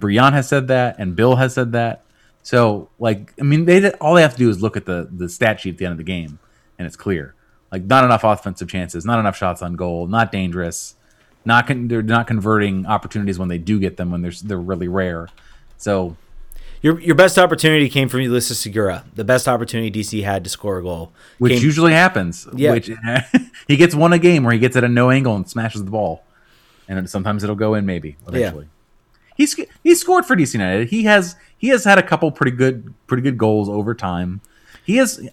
Brian has said that, and Bill has said that. So, all they have to do is look at the stat sheet at the end of the game, and it's clear. Not enough offensive chances, not enough shots on goal, not dangerous. they're not converting opportunities when they do get them, when they're really rare. So your best opportunity came from Ulises Segura. The best opportunity DC had to score a goal, which usually happens. Yeah, which, he gets one a game where he gets at a no angle and smashes the ball, and sometimes it'll go in maybe eventually. Yeah. He scored for DC United. He has had a couple pretty good goals over time. He has.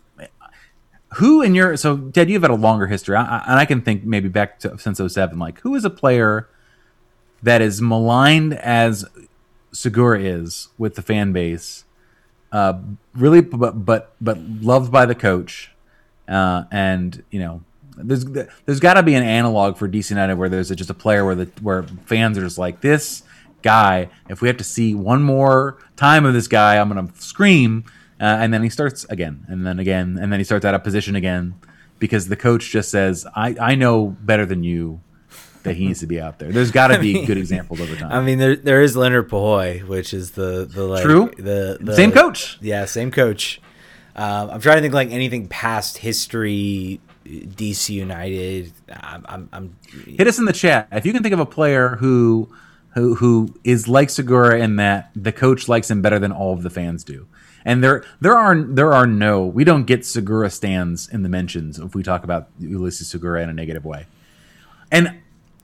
Who in your... So, Ted, you've had a longer history. I can think maybe back to since 2007. Like, who is a player that is maligned as Segura is with the fan base, really, but loved by the coach? And, you know, there's got to be an analog for DC United where there's just a player where fans are just like, this guy, if we have to see one more time of this guy, I'm going to scream. And then he starts again, and then he starts out of position again because the coach just says, I know better than you that he needs to be out there. There's got to be good examples over time. I mean, there is Leonard Pahoy, which is the like, true. The same coach. Yeah, same coach. I'm trying to think like anything past history, DC United. Hit us in the chat if you can think of a player who is like Segura in that the coach likes him better than all of the fans do. And there are no, we don't get Segura stands in the mentions if we talk about Ulises Segura in a negative way. And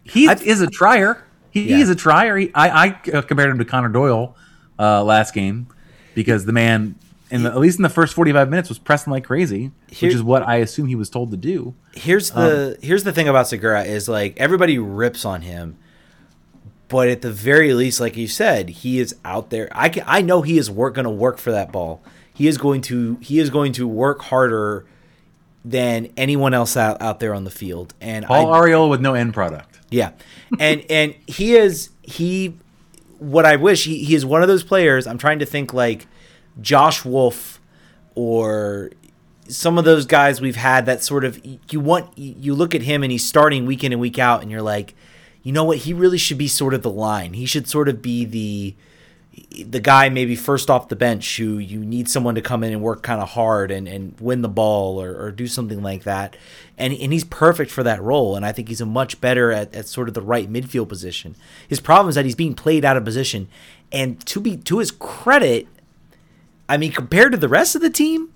he is a trier. He is a trier. I compared him to Connor Doyle last game because the man, at least in the first 45 minutes, was pressing like crazy, which is what I assume he was told to do. Here's the thing about Segura is like everybody rips on him. But at the very least, like you said, he is out there. I know he is going to work for that ball. He is going to work harder than anyone else out there on the field. And Paul Arriola with no end product. Yeah, and he is. What I wish he is one of those players. I'm trying to think like Josh Wolf or some of those guys we've had that sort of you look at him and he's starting week in and week out and you're like, you know what? He really should be sort of the line. He should sort of be the guy maybe first off the bench who you need someone to come in and work kind of hard and win the ball or do something like that. And he's perfect for that role, and I think he's a much better at sort of the right midfield position. His problem is that he's being played out of position. And to his credit, I mean, compared to the rest of the team,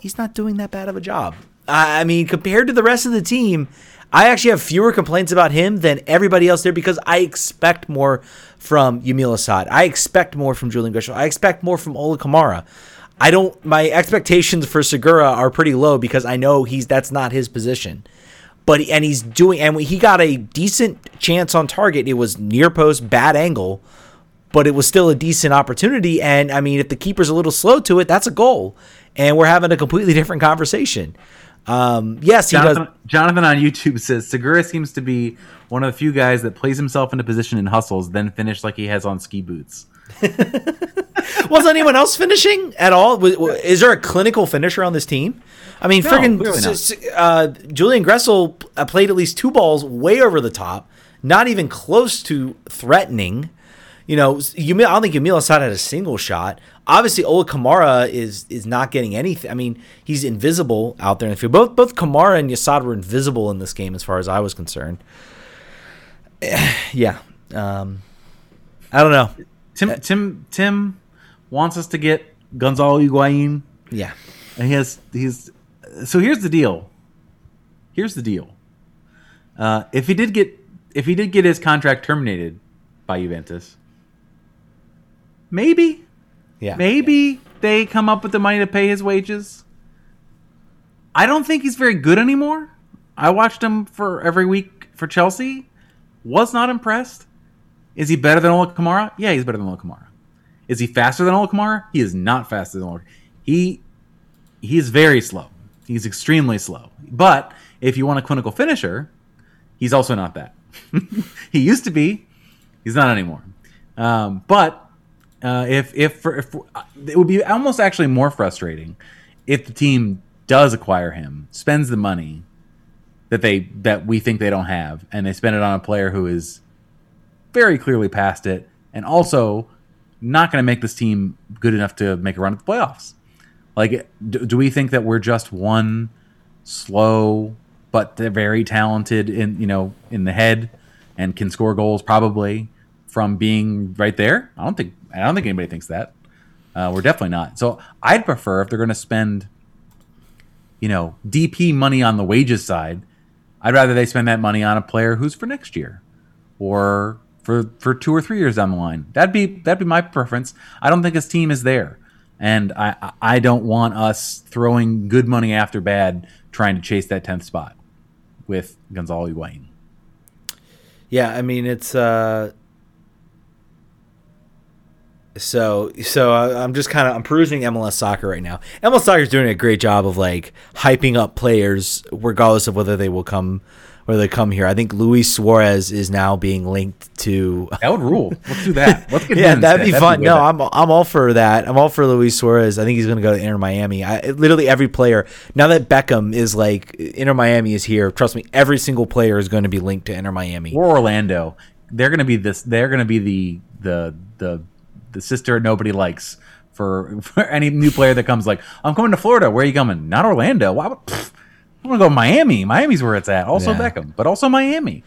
he's not doing that bad of a job. I mean, compared to the rest of the team, I actually have fewer complaints about him than everybody else there because I expect more from Yamil Asad. I expect more from Julian Gressel. I expect more from Ola Kamara. My expectations for Segura are pretty low because I know that's not his position. But and he got a decent chance on target. It was near post, bad angle, but it was still a decent opportunity. And I mean, if the keeper's a little slow to it, that's a goal. And we're having a completely different conversation. Yes, he does. Jonathan on YouTube says Segura seems to be one of the few guys that plays himself into position and hustles, then finish like he has on ski boots. Was anyone else finishing at all? Is there a clinical finisher on this team? I mean, Julian Gressel played at least two balls way over the top, not even close to threatening. You know, I don't think Yamil Asad had a single shot. Obviously, Ola Kamara is not getting anything. I mean, he's invisible out there in the field. Both Kamara and Asad were invisible in this game as far as I was concerned. Yeah. I don't know. Tim wants us to get Gonzalo Higuain. Yeah. And so here's the deal. If he did get his contract terminated by Juventus, maybe, yeah, they come up with the money to pay his wages. I don't think he's very good anymore. I watched him for every week for Chelsea. Was not impressed. Is he better than Ola Kamara? Yeah, he's better than Ola Kamara. Is he faster than Ola Kamara? He is not faster than Ola Kamara. He is very slow. He's extremely slow. But if you want a clinical finisher, he's also not that. He used to be. He's not anymore. But it would be almost actually more frustrating if the team does acquire him, spends the money that we think they don't have, and they spend it on a player who is very clearly past it, and also not going to make this team good enough to make a run at the playoffs. Like, do we think that we're just one slow but very talented in the head and can score goals probably from being right there. I don't think anybody thinks that. We're definitely not. So I'd prefer, if they're going to spend, DP money on the wages side, I'd rather they spend that money on a player who's for next year or for 2 or 3 years down the line. That'd be my preference. I don't think his team is there. And I don't want us throwing good money after bad trying to chase that 10th spot with Gonzalo Higuain. Yeah, I mean, it's So I'm just I'm perusing MLS Soccer right now. MLS Soccer is doing a great job of hyping up players, regardless of whether they come here. I think Luis Suarez is now being linked to. That would rule. Let's do that. Let's get that'd be fun. No, I'm all for that. I'm all for Luis Suarez. I think he's going to go to Inter Miami. Literally every player now that Beckham is Inter Miami is here. Trust me, every single player is going to be linked to Inter Miami or Orlando. They're going to be this. They're going to be the sister nobody likes for any new player that comes I'm coming to Florida. Where are you coming? Not Orlando. Why? I'm going to go Miami. Miami's where it's at. Also yeah. Beckham, but also Miami.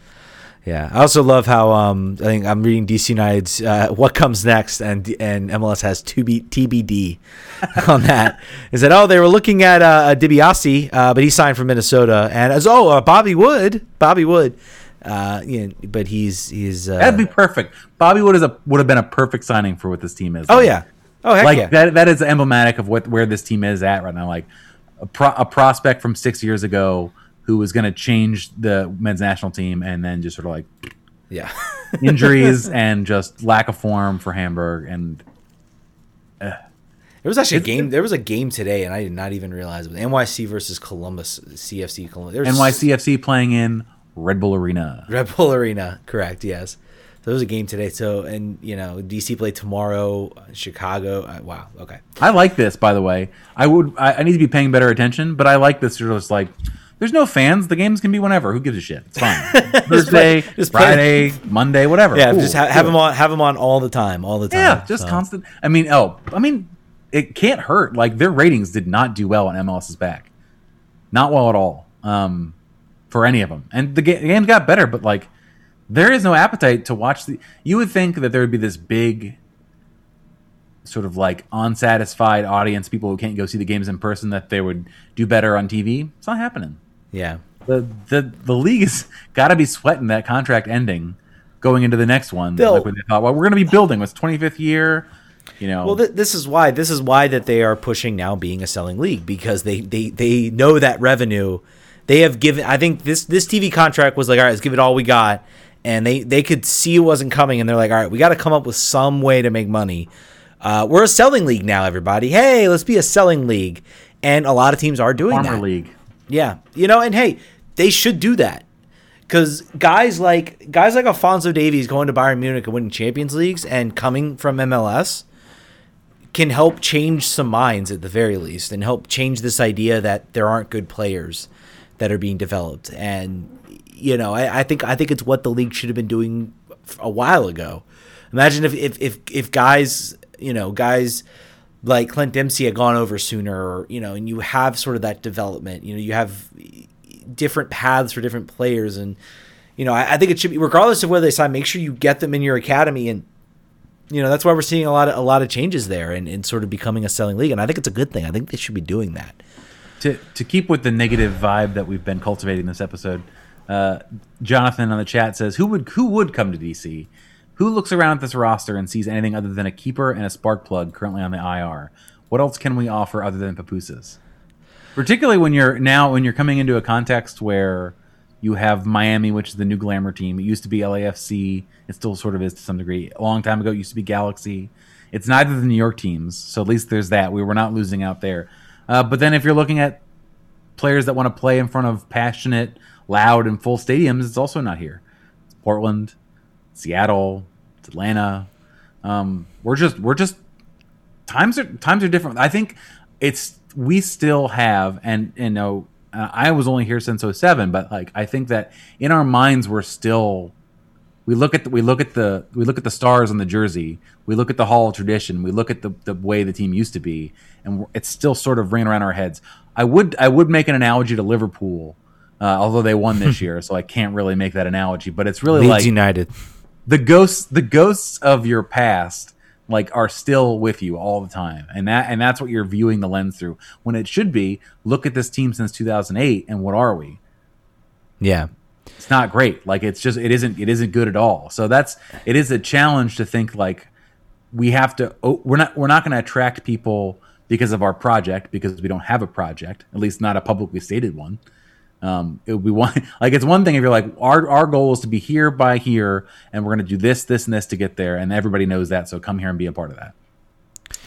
Yeah. I also love how I think I'm reading DC United's What Comes Next, and MLS has TBD on that. Is that, they were looking at DiBiase, but he signed for Minnesota. And as Bobby Wood. But he's that'd be perfect. Bobby Wood would have been a perfect signing for what this team is. Oh yeah, oh heck yeah. That is emblematic of where this team is at right now. A prospect from 6 years ago who was going to change the men's national team, and then just sort of injuries and just lack of form for Hamburg. And there was actually a game. There was a game today, and I did not even realize it. NYC versus Columbus, CFC Columbus. NYCFC playing in Red Bull Arena, correct, yes. So there was a game today, and DC play tomorrow, Chicago. Wow, okay. I like this, by the way. I need to be paying better attention, but I like this. You're just there's no fans. The games can be whenever. Who gives a shit? It's fine. Thursday, Friday, Monday, whatever. Yeah, cool. Just have them on all the time. Yeah, just constant. I mean, it can't hurt. Their ratings did not do well on MLS's back. Not well at all. For any of them, and the game got better, but there is no appetite to watch. You would think that there would be this big sort of unsatisfied audience, people who can't go see the games in person, that they would do better on TV. It's not happening. Yeah, the league has got to be sweating that contract ending, going into the next one. When they thought, we're going to be building its 25th year. This is why that they are pushing now being a selling league, because they know that revenue. They have given. I think this TV contract was all right, let's give it all we got, and they could see it wasn't coming, and they're all right, we got to come up with some way to make money. We're a selling league now, everybody. Hey, let's be a selling league, and a lot of teams are doing that. Farmer league, yeah, and hey, they should do that, because guys like Alfonso Davies going to Bayern Munich and winning Champions Leagues and coming from MLS can help change some minds at the very least, and help change this idea that there aren't good players that are being developed. And I think it's what the league should have been doing a while ago. Imagine if guys guys like Clint Dempsey had gone over sooner, or and you have sort of that development. You have different paths for different players, and I think it should be, regardless of whether they sign, make sure you get them in your academy, and that's why we're seeing a lot of changes there, and sort of becoming a selling league. And I think it's a good thing. I think they should be doing that. To keep with the negative vibe that we've been cultivating this episode, Jonathan on the chat says, who would come to DC? Who looks around at this roster and sees anything other than a keeper and a spark plug currently on the IR? What else can we offer other than pupusas? Particularly when you're coming into a context where you have Miami, which is the new glamour team. It used to be LAFC. It still sort of is to some degree. A long time ago, it used to be Galaxy. It's neither of the New York teams, so at least there's that. We were not losing out there. But then if you're looking at players that want to play in front of passionate, loud, and full stadiums, it's also not here. It's Portland, Seattle, it's Atlanta. We're just times are different. I think we still have, and I was only here since 2007, but I think that in our minds we're still. We look at the stars on the jersey. We look at the Hall of Tradition. We look at the way the team used to be, and it's still sort of ringing around our heads. I would make an analogy to Liverpool although they won this year, so I can't really make that analogy. But it's really Leeds United. The ghosts of your past are still with you all the time, and that's what you're viewing the lens through. When it should be, look at this team since 2008, and what are we? Yeah. It's not great. It isn't good at all. So it is a challenge to think we're not going to attract people because of our project, because we don't have a project, at least not a publicly stated one. It would be one, it's one thing if you're our goal is to be here by here, and we're going to do this, this, and this to get there. And everybody knows that. So come here and be a part of that.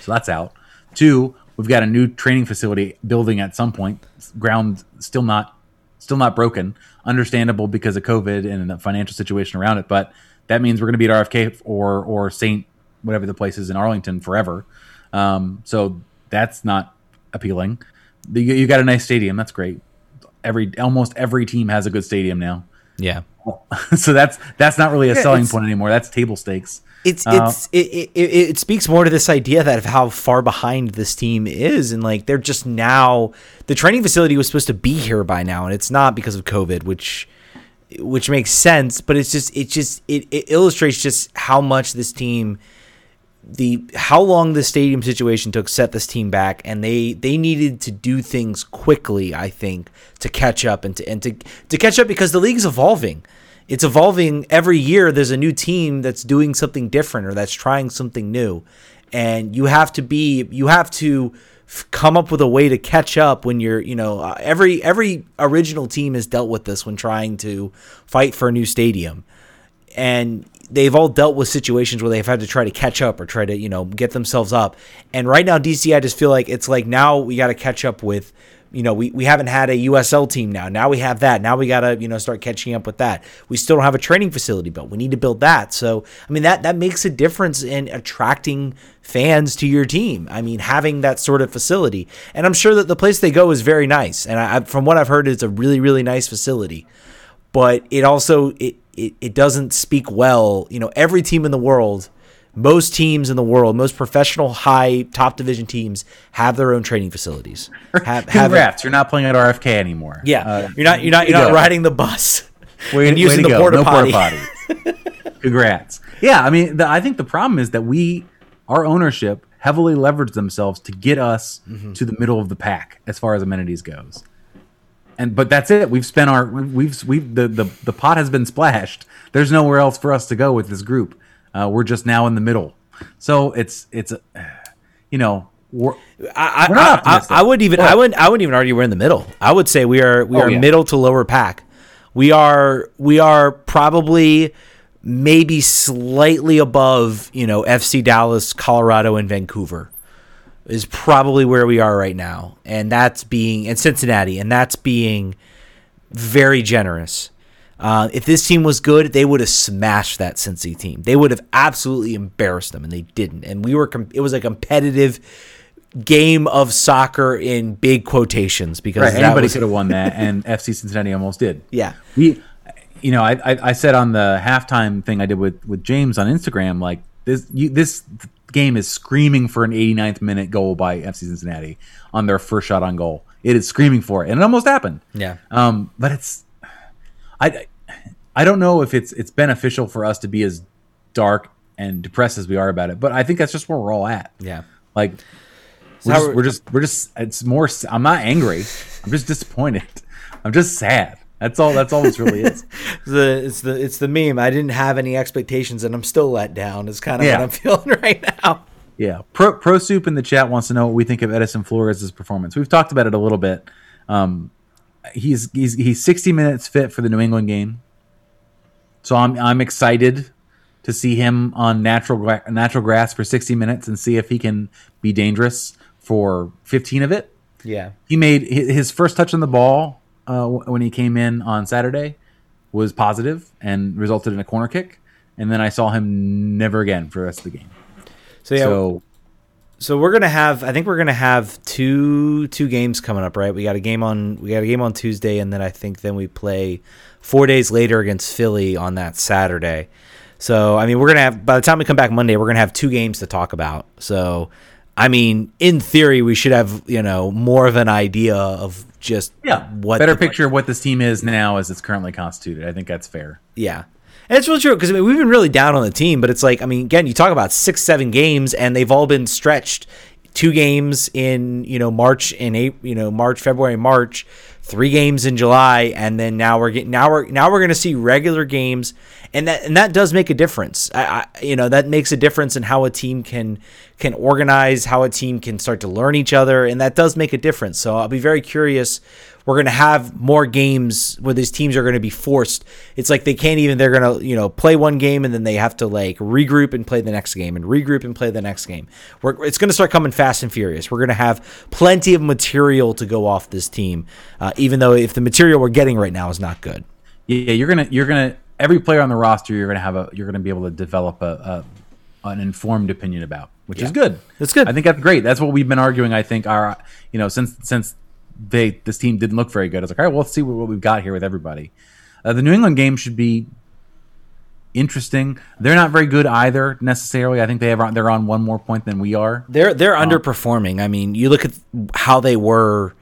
So that's out. 2, we've got a new training facility building at some point. Ground still not broken, understandable because of COVID and the financial situation around it. But that means we're going to be at RFK or St. whatever the place is in Arlington forever. So that's not appealing. You got a nice stadium. That's great. Almost every team has a good stadium now. Yeah. So that's not really a selling point anymore. That's table stakes. It speaks more to this idea that of how far behind this team is, and they're just now. The training facility was supposed to be here by now, and it's not because of COVID, which makes sense. But it illustrates just how much this team, how long the stadium situation took set this team back, and they needed to do things quickly, I think, to catch up and to catch up because the league's evolving. It's evolving every year. There's a new team that's doing something different or that's trying something new, and you have to come up with a way to catch up when you're, every original team has dealt with this when trying to fight for a new stadium, and they've all dealt with situations where they've had to try to catch up or try to get themselves up. And right now, DC, I just feel now we got to catch up with. We haven't had a USL team now. Now we have that. Now we got to, start catching up with that. We still don't have a training facility built. We need to build that. So, that makes a difference in attracting fans to your team. Having that sort of facility. And I'm sure that the place they go is very nice. And from what I've heard, it's a really, really nice facility. But it also, it doesn't speak well. Every team in the world, most teams in the world, most professional high top division teams have their own training facilities. Congrats, you're not playing at RFK anymore. Yeah, you're not riding the bus. Way to go. No porta potty. Congrats. Yeah, I think the problem is that our ownership heavily leveraged themselves to get us to the middle of the pack as far as amenities goes. But that's it. We've spent the pot has been splashed. There's nowhere else for us to go with this group. We're just now in the middle, so I wouldn't even argue we're in the middle. I would say we are middle to lower pack. We are probably maybe slightly above FC Dallas, Colorado, and Vancouver is probably where we are right now, and Cincinnati, and that's being very generous. If this team was good, they would have smashed that Cincy team. They would have absolutely embarrassed them, and they didn't. And it was a competitive game of soccer in big quotations because anybody could have won that, and FC Cincinnati almost did. Yeah, I said on the halftime thing I did with James on Instagram, this game is screaming for an 89th minute goal by FC Cincinnati on their first shot on goal. It is screaming for it, and it almost happened. Yeah, but it's. I don't know if it's beneficial for us to be as dark and depressed as we are about it, but I think that's just where we're all at. Yeah, we're just. It's more. I'm not angry. I'm just disappointed. I'm just sad. That's all. That's all this really is. It's the meme. I didn't have any expectations, and I'm still let down. Is kind of what I'm feeling right now. Yeah. Pro Soup in the chat wants to know what we think of Edison Flores' performance. We've talked about it a little bit. He's 60 minutes fit for the New England game, so I'm excited to see him on natural grass for 60 minutes and see if he can be dangerous for 15 of it. Yeah, he made his first touch on the ball when he came in on Saturday was positive and resulted in a corner kick, and then I saw him never again for the rest of the game. So we're gonna have. I think we're gonna have two games coming up, right? We got a game on Tuesday, and then I think we play 4 days later against Philly on that Saturday. So we're gonna have. By the time we come back Monday, we're gonna have 2 games to talk about. So I mean, in theory, we should have, you know, more of an idea of just what better picture of what this team is now as it's currently constituted. I think that's fair. Yeah. And it's really true because, I mean, we've been really down on the team, but it's like, I mean, again, you talk about 6-7 games and they've all been stretched. 2 games in, you know, March and February, March, 3 games in July, and then now we're going to see regular games, and that does make a difference. That makes a difference in how a team can organize, how a team can start to learn each other, and that does make a difference. So I'll be very curious. We're going to have more games where these teams are going to be forced. It's like they're going to, you know, play one game and then they have to like regroup and play the next game and regroup and play the next game. It's going to start coming fast and furious. We're going to have plenty of material to go off this team, even though if the material we're getting right now is not good. Yeah, you're going to every player on the roster you're going to be able to develop an informed opinion about, which is good. That's good. I think that's great. That's what we've been arguing. I think since this team didn't look very good. I was like, all right, well, let's see what we've got here with everybody. The New England game should be interesting. They're not very good either necessarily. I think they're on one more point than we are. They're underperforming. I mean, you look at how they were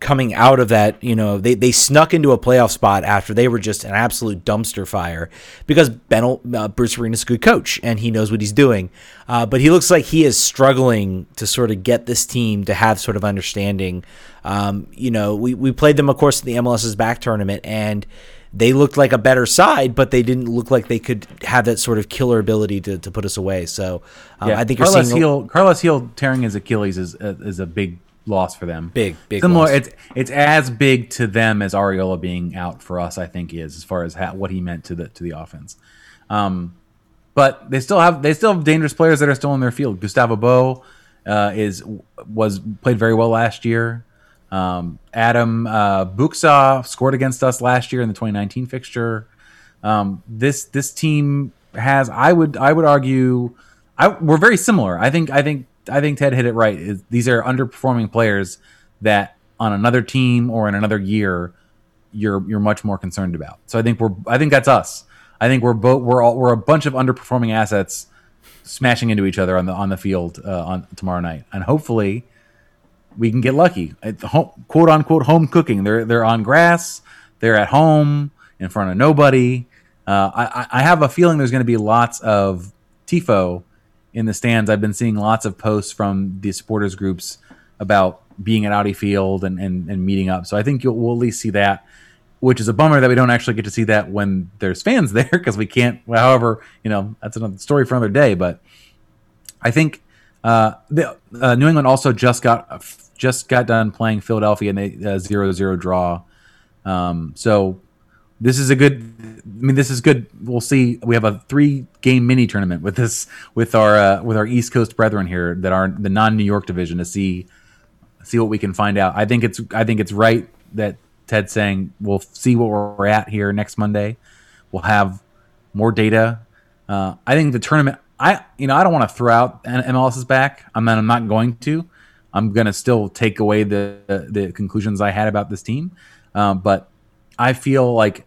coming out of that. You know, they snuck into a playoff spot after they were just an absolute dumpster fire because Bruce Arena's a good coach and he knows what he's doing. But he looks like he is struggling to sort of get this team to have sort of understanding. We played them, of course, in the MLS's back tournament, and they looked like a better side, but they didn't look like they could have that sort of killer ability to put us away. So I think Carlos Hill tearing his Achilles is a big loss for them. Big similar loss. It's as big to them as Arriola being out for us, I think, is as far as what he meant to the offense. But they still have dangerous players that are still in their field. Gustavo Bo played very well last year. Adam Buksa scored against us last year in the 2019 fixture. This team has, I would argue, we're very similar. I think Ted hit it right. These are underperforming players that on another team or in another year you're much more concerned about. So I think that's us. I think we're a bunch of underperforming assets smashing into each other on the field on tomorrow night, and hopefully we can get lucky. Quote unquote home cooking. They're on grass. They're at home in front of nobody. I have a feeling there's going to be lots of tifo in the stands. I've been seeing lots of posts from the supporters groups about being at Audi Field and meeting up. So I think we'll at least see that, which is a bummer that we don't actually get to see that when there's fans there because we can't. However, you know, that's another story for another day. But I think New England also just got done playing Philadelphia, and they 0-0 draw. So this is good. We'll see. We have a 3-game mini tournament with our East Coast brethren here that are the non-New York division to see what we can find out. I think it's right that Ted's saying we'll see what we're at here next Monday. We'll have more data. I think the tournament. I don't want to throw out MLS's back. I'm not going to. I'm going to still take away the conclusions I had about this team. But I feel like,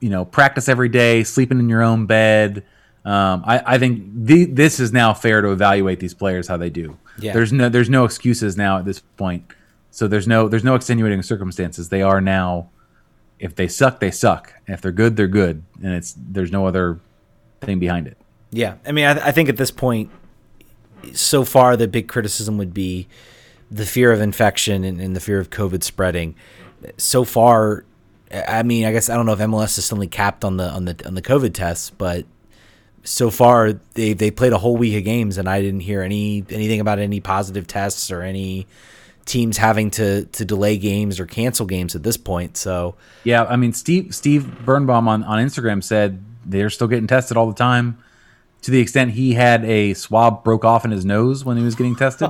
you know, practice every day, sleeping in your own bed. I think this is now fair to evaluate these players, how they do. Yeah. There's no excuses now at this point. So there's no extenuating circumstances. They are now, if they suck, they suck. And if they're good, they're good. And there's no other thing behind it. Yeah, I mean, I think at this point, so far the big criticism would be the fear of infection and the fear of COVID spreading. So far, I mean, I guess I don't know if MLS is suddenly capped on the COVID tests, but so far they played a whole week of games, and I didn't hear anything about any positive tests or any teams having to delay games or cancel games at this point. So yeah, I mean, Steve Birnbaum on Instagram said they're still getting tested all the time. To the extent he had a swab broke off in his nose when he was getting tested,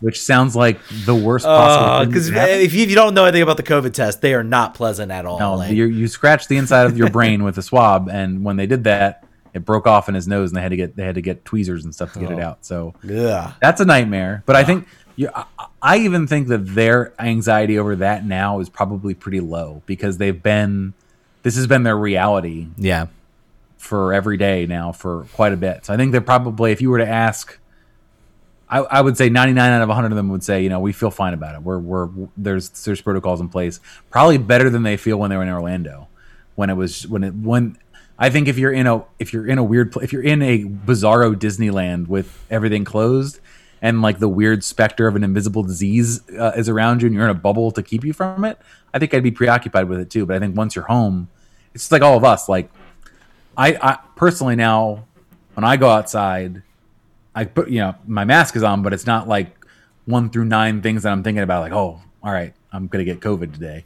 which sounds like the worst possible. Because if you don't know anything about the COVID test, they are not pleasant at all. No, like, you scratch the inside of your brain with a swab, and when they did that, it broke off in his nose, and they had to get tweezers and stuff to get it out. So that's a nightmare. But I think I even think that their anxiety over that now is probably pretty low because this has been their reality. Yeah. For every day now for quite a bit. So I think they're probably, if you were to ask I would say 99 out of 100 of them would say, you know, we feel fine about it. There's protocols in place, probably better than they feel when they were in Orlando, when I think if you're in a bizarro Disneyland with everything closed and like the weird specter of an invisible disease is around you and you're in a bubble to keep you from it, I think I'd be preoccupied with it too. But I think once you're home, it's just like all of us. Like I personally now, when I go outside, I put, you know, my mask is on, but it's not like 1 through 9 things that I'm thinking about. Like, oh, all right, I'm going to get COVID today.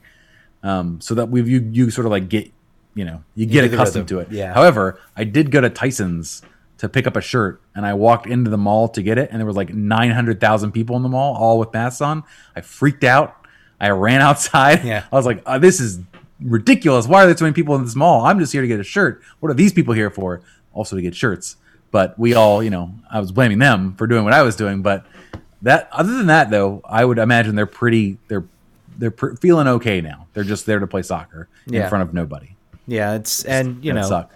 So that you sort of like get, you know, you get accustomed to it. Yeah. However, I did go to Tyson's to pick up a shirt, and I walked into the mall to get it, and there was like 900,000 people in the mall, all with masks on. I freaked out. I ran outside. Yeah. I was like, oh, this is ridiculous. Why are there so many people in this mall? I'm just here to get a shirt. What are these people here for? Also to get shirts. But we all, you know, I was blaming them for doing what I was doing. But that, other than that, though, I would imagine they're feeling okay now. They're just there to play soccer in front of nobody. Yeah, until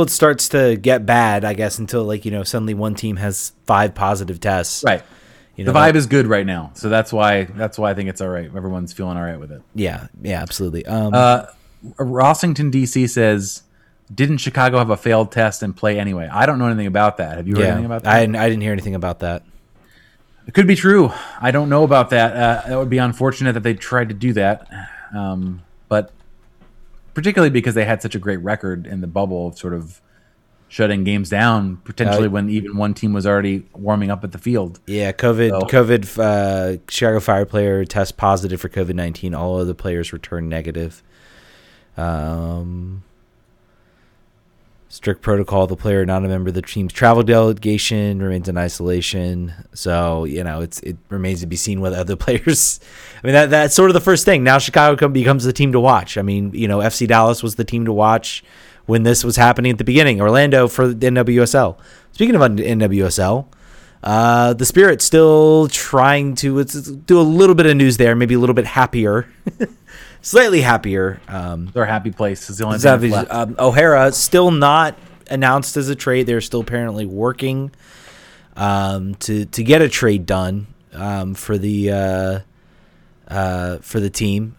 it starts to get bad, I guess, until like, you know, suddenly one team has 5 positive tests. Right. You know, the vibe is good right now. So that's why I think it's all right. Everyone's feeling all right with it. Yeah. Yeah, absolutely. Rossington, DC says, didn't Chicago have a failed test and play anyway? I don't know anything about that. Have you heard anything about that? I didn't hear anything about that. It could be true. I don't know about that. That would be unfortunate that they tried to do that. But particularly because they had such a great record in the bubble of sort of shutting games down, potentially when even one team was already warming up at the field. Yeah, COVID, Chicago Fire player test positive for COVID-19. All other players returned negative. Strict protocol, the player not a member of the team's travel delegation remains in isolation. So, you know, it remains to be seen whether other players. I mean, that's sort of the first thing. Now Chicago becomes the team to watch. I mean, you know, FC Dallas was the team to watch when this was happening at the beginning. Orlando for the NWSL. Speaking of NWSL, the Spirit's still trying to do a little bit of news there, maybe a little bit happier. Slightly happier. Their happy place is the only thing left. O'Hara still not announced as a trade. They're still apparently working to get a trade done for the team.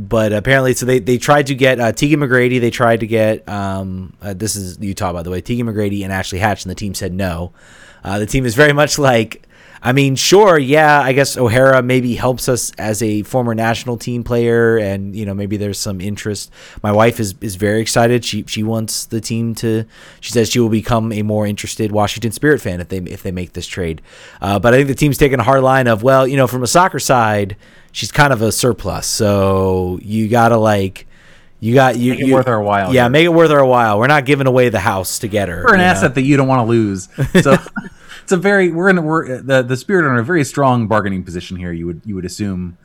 But apparently, so they tried to get Teagan McGrady. They tried to get this is Utah, by the way. Teagan McGrady and Ashley Hatch, and the team said no. The team is very much like. I mean, sure, yeah, I guess O'Hara maybe helps us as a former national team player, and, you know, maybe there's some interest. My wife is very excited. She wants the team to – she says she will become a more interested Washington Spirit fan if they make this trade. But I think the team's taking a hard line of, well, you know, from a soccer side, she's kind of a surplus. So you got to, like – make it worth our while. Yeah, make it worth our while. We're not giving away the house to get her. We're an asset that you don't want to lose. So – it's a very the Spirit are in a very strong bargaining position here. You would assume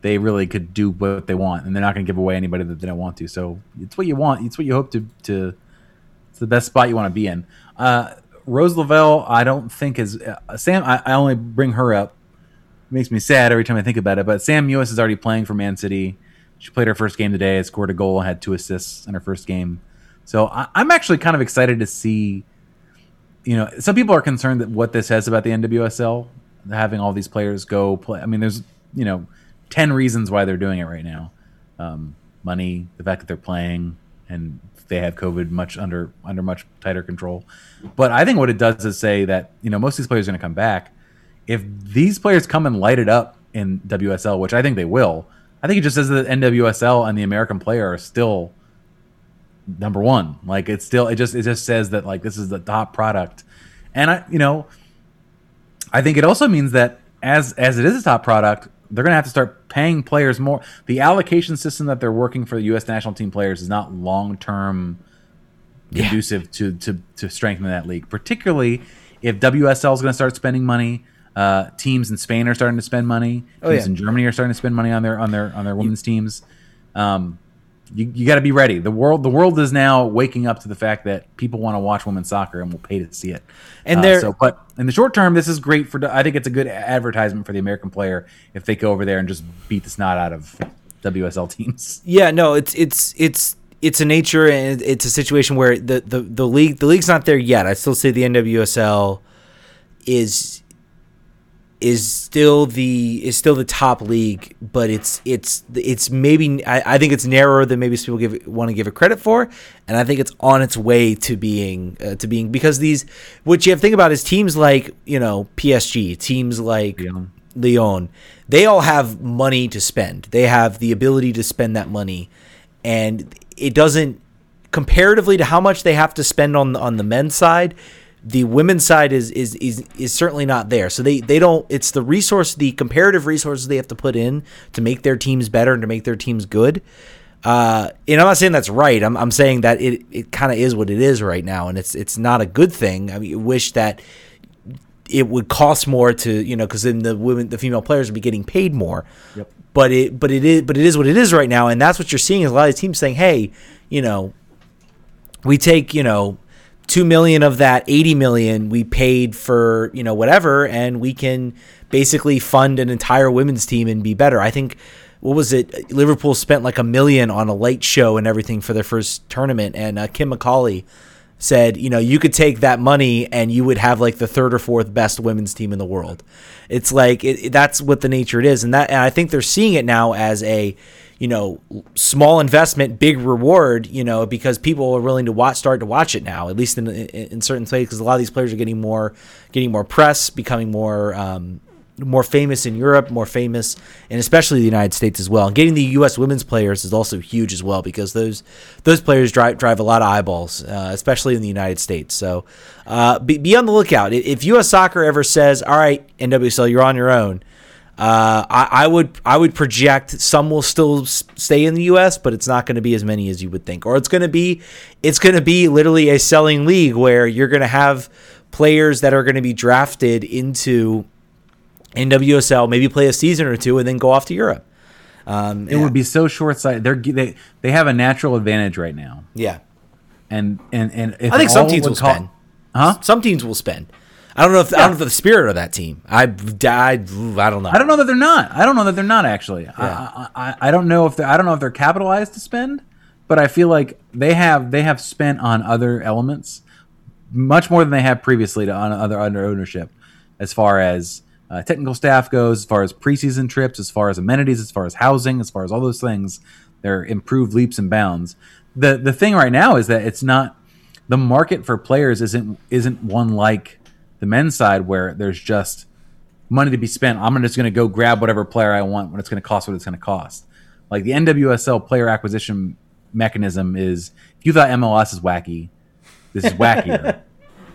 they really could do what they want, and they're not going to give away anybody that they don't want to. So it's what you want. It's what you hope to. It's the best spot you want to be in. Rose Lavelle, I don't think is Sam. I only bring her up. It makes me sad every time I think about it. But Sam Mewis is already playing for Man City. She played her first game today. Scored a goal. Had 2 assists in her first game. So I'm actually kind of excited to see. You know, some people are concerned that what this says about the NWSL, having all these players go play. I mean, there's, you know, 10 reasons why they're doing it right now. Money, the fact that they're playing, and they have COVID much under much tighter control. But I think what it does is say that, you know, most of these players are going to come back. If these players come and light it up in WSL, which I think they will, I think it just says that NWSL and the American player are still number one. Like, it's still, it just says that, like, this is the top product. And I think it also means that as it is a top product, they're going to have to start paying players more. The allocation system that they're working for the U.S. national team players is not long-term conducive to strengthening that league, particularly if WSL is going to start spending money. Teams in Spain are starting to spend money. Teams in Germany are starting to spend money on their women's teams. You got to be ready. The world is now waking up to the fact that people want to watch women's soccer and will pay to see it. And but in the short term, this is great for. I think it's a good advertisement for the American player if they go over there and just beat the snot out of WSL teams. Yeah, no, it's it's a nature and it's a situation where the league's not there yet. I still say the NWSL is still the top league, but it's maybe I think it's narrower than maybe people want to give it credit for, and I think it's on its way to being because these what you have to think about is teams like PSG, teams like Lyon, they all have money to spend. They have the ability to spend that money, and it doesn't comparatively to how much they have to spend on the men's side. The women's side is certainly not there. So they don't – it's the comparative resources they have to put in to make their teams better and to make their teams good. And I'm not saying that's right. I'm saying that it kind of is what it is right now, and it's not a good thing. I mean, I wish that it would cost more to because then the female players would be getting paid more. Yep. But it is what it is right now, and that's what you're seeing is a lot of teams saying, hey, we take $2 million of that $80 million we paid for whatever, and we can basically fund an entire women's team and be better. I think what was it? Liverpool spent like $1 million on a light show and everything for their first tournament, and Kim McCauley said, you could take that money and you would have like the third or fourth best women's team in the world. It's like that's what the nature it is, and I think they're seeing it now as a small investment, big reward, because people are willing to start to watch it now, at least in certain places, because a lot of these players are getting more press, becoming more famous in Europe, more famous, and especially the United States as well. And getting the U.S. women's players is also huge as well, because those players drive a lot of eyeballs, especially in the United States. So be on the lookout. If U.S. Soccer ever says, all right, NWSL, you're on your own, I would project some will still stay in the U.S., but it's not going to be as many as you would think, or it's going to be literally a selling league where you're going to have players that are going to be drafted into NWSL, maybe play a season or two, and then go off to Europe. It would be so short-sighted. They have a natural advantage right now. Yeah, and I think some teams will spend. Huh? Some teams will spend. I don't know if the spirit of that team. I don't know. I don't know that they're not. I don't know that they're not actually. Yeah. I don't know if they're capitalized to spend, but I feel like they have spent on other elements much more than they have previously under ownership, as far as technical staff goes, as far as preseason trips, as far as amenities, as far as housing, as far as all those things. They're improved leaps and bounds. The thing right now is that it's not the market for players isn't one like the men's side, where there's just money to be spent. I'm just going to go grab whatever player I want when it's going to cost what it's going to cost. Like the NWSL player acquisition mechanism is, if you thought MLS is wacky, this is wackier.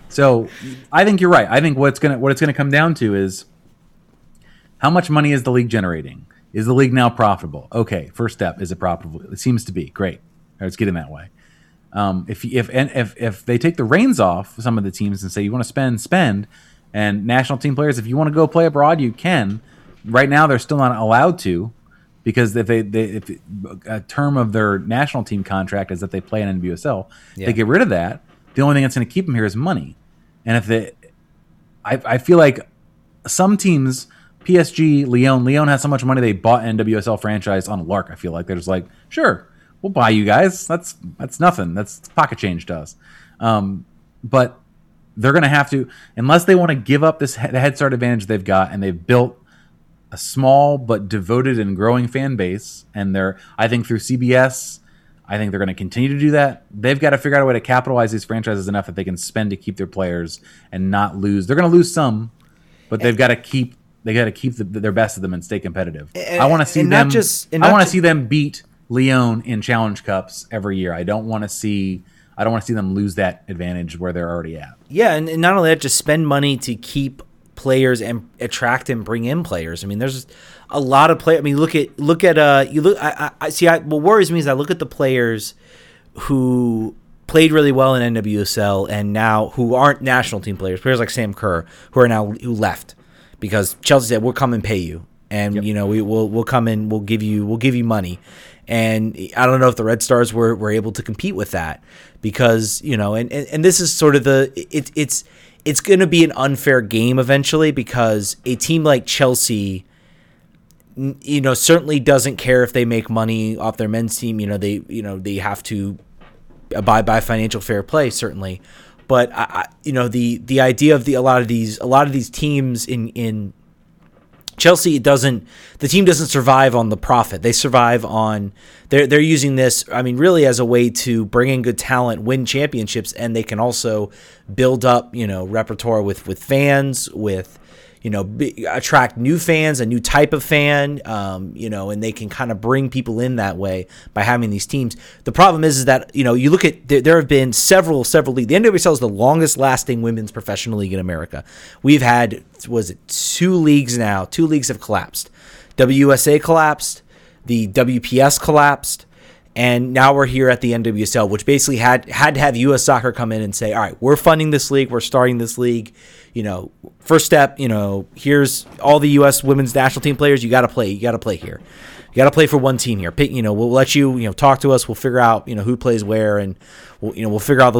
So I think you're right. I think what it's going to come down to is, how much money is the league generating? Is the league now profitable? Okay, first step, is it profitable? It seems to be. Great. All right, let's get in that way. If they take the reins off some of the teams and say you want to spend, and national team players, if you want to go play abroad, you can. Right now they're still not allowed to, because if a term of their national team contract is that they play in NWSL, They get rid of that. The only thing that's going to keep them here is money. And I feel like some teams, PSG, Lyon has so much money they bought NWSL franchise on a lark. I feel like they're just like, sure, we'll buy you guys. That's nothing. That's pocket change to us. But they're going to have to, unless they want to give up this head start advantage they've got, and they've built a small but devoted and growing fan base. And through CBS, I think they're going to continue to do that. They've got to figure out a way to capitalize these franchises enough that they can spend to keep their players and not lose. They're going to lose some, but they've got to keep their best of them and stay competitive. I want to see them beat Lyon in Challenge Cups every year. I don't want to see them lose that advantage where they're already at. Yeah, and not only that, just spend money to keep players and attract and bring in players. I mean, there's a lot of players. I mean, what worries me is I look at the players who played really well in NWSL and now who aren't national team players like Sam Kerr, who left because Chelsea said, "We'll come and pay you, and we'll come in, we'll give you money." And I don't know if the Red Stars were able to compete with that, because and this is sort of it's going to be an unfair game eventually, because a team like Chelsea you know, certainly doesn't care if they make money off their men's team. They have to abide by financial fair play, certainly. But the idea of a lot of these teams in Chelsea the team doesn't survive on the profit. They survive on they're using this, really as a way to bring in good talent, win championships, and they can also build up, repertoire with fans, with attract new fans, a new type of fan, and they can kind of bring people in that way by having these teams. The problem is that, you look at, there have been several leagues. The NWSL is the longest lasting women's professional league in America. We've had, was it 2 leagues now? 2 leagues have collapsed. WSA collapsed, the WPS collapsed, and now we're here at the NWSL, which basically had to have U.S. Soccer come in and say, all right, we're funding this league, we're starting this league. First step, here's all the U.S. women's national team players. You got to play here. You got to play for one team here. We'll let you, talk to us. We'll figure out, who plays where, and we'll figure out the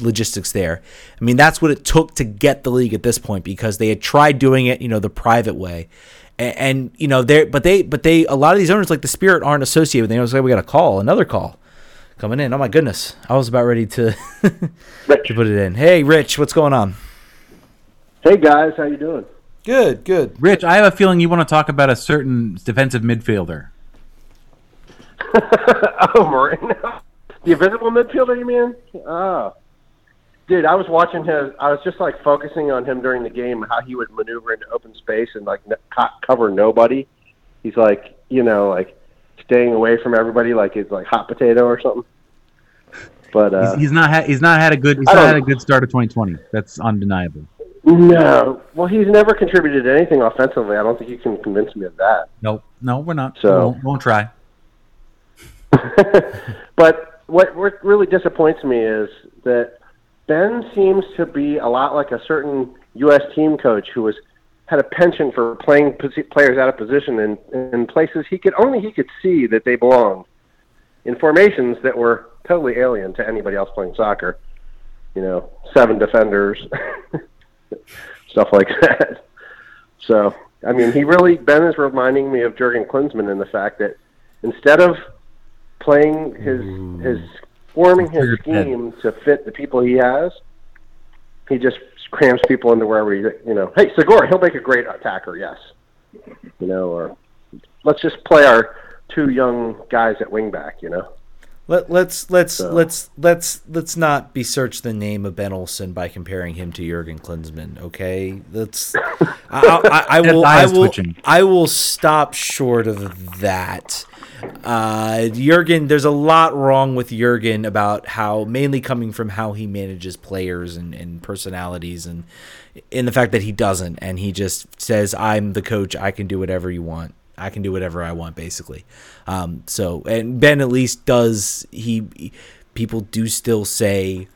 logistics there. That's what it took to get the league at this point, because they had tried doing it, the private way. And they a lot of these owners, like the Spirit, aren't associated with them. It's like, we got another call coming in. Oh my goodness, I was about ready to to put it in. Hey Rich, what's going on? Hey guys, how you doing? Good. Rich, I have a feeling you want to talk about a certain defensive midfielder. The invisible midfielder, you mean? Oh. Dude, I was watching him. I was just like focusing on him during the game, how he would maneuver into open space and like cover nobody. He's like, like staying away from everybody, like it's like hot potato or something. But he's not had a good start of 2020. That's undeniable. No, well, he's never contributed anything offensively. I don't think you can convince me of that. No, we're not. So won't try. But what really disappoints me is that Ben seems to be a lot like a certain U.S. team coach who had a penchant for playing players out of position in places he could see that they belonged, in formations that were totally alien to anybody else playing soccer. 7 defenders, stuff like that. So, Ben is reminding me of Jurgen Klinsmann in the fact that instead of playing forming his scheme to fit the people he has, he just crams people into wherever hey, Segura, he'll make a great attacker, yes. Or let's just play our 2 young guys at wingback, Let's not besmirch the name of Ben Olsen by comparing him to Jurgen Klinsmann. Okay, I will stop short of that. Jurgen, there's a lot wrong with Jurgen about how, mainly coming from how he manages players and personalities, and in the fact that he doesn't, and he just says, "I'm the coach. I can do whatever you want." I can do whatever I want, basically. And Ben at least does. People do still say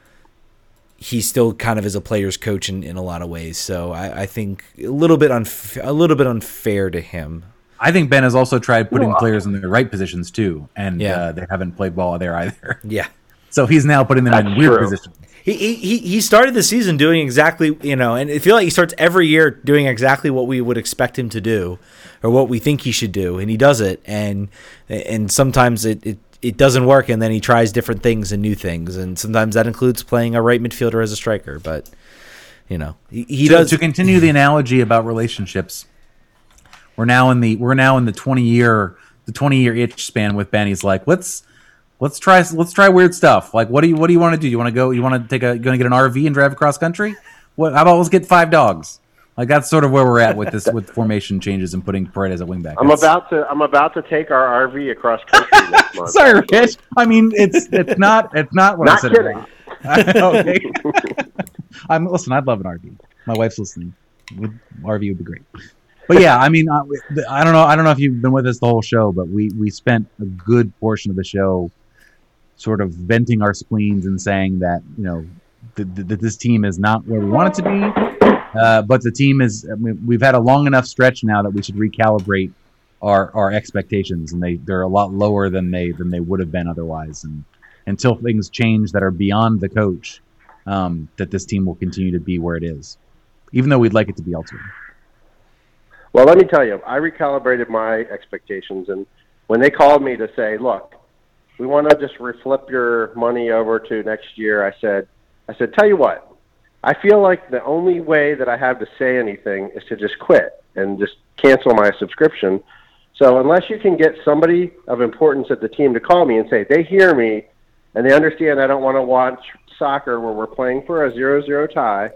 he still kind of is a player's coach in a lot of ways. So I think a little bit unfair to him. I think Ben has also tried putting players in the right positions too, and they haven't played ball there either. Yeah. So he's now putting them in weird positions. He started the season doing exactly, and I feel like he starts every year doing exactly what we would expect him to do, or what we think he should do, and he does it, and sometimes it doesn't work, and then he tries different things and new things, and sometimes that includes playing a right midfielder as a striker, but he does. To continue the analogy about relationships, we're now in the 20-year itch span with Ben. He's like, Let's try weird stuff. Like, what do you want to do? You want to go? You want to get an RV and drive across country? How about let's get 5 dogs? Like, that's sort of where we're at with this, with formation changes and putting Paredes at wingback. I'm about to take our RV across country next month. Sorry, Rich. It's not what I said. Not kidding. Okay. Listen, I'd love an RV. My wife's listening. RV would be great. But yeah, I don't know if you've been with us the whole show, but we spent a good portion of the show sort of venting our spleens and saying that, this team is not where we want it to be. But the team is, we've had a long enough stretch now that we should recalibrate our expectations, and they're a lot lower than they would have been otherwise. And until things change that are beyond the coach, that this team will continue to be where it is, even though we'd like it to be elsewhere. Well, let me tell you, I recalibrated my expectations, and when they called me to say, look, we want to just reflip your money over to next year, I said, tell you what, I feel like the only way that I have to say anything is to just quit and just cancel my subscription. So unless you can get somebody of importance at the team to call me and say they hear me and they understand I don't want to watch soccer where we're playing for a 0-0 tie,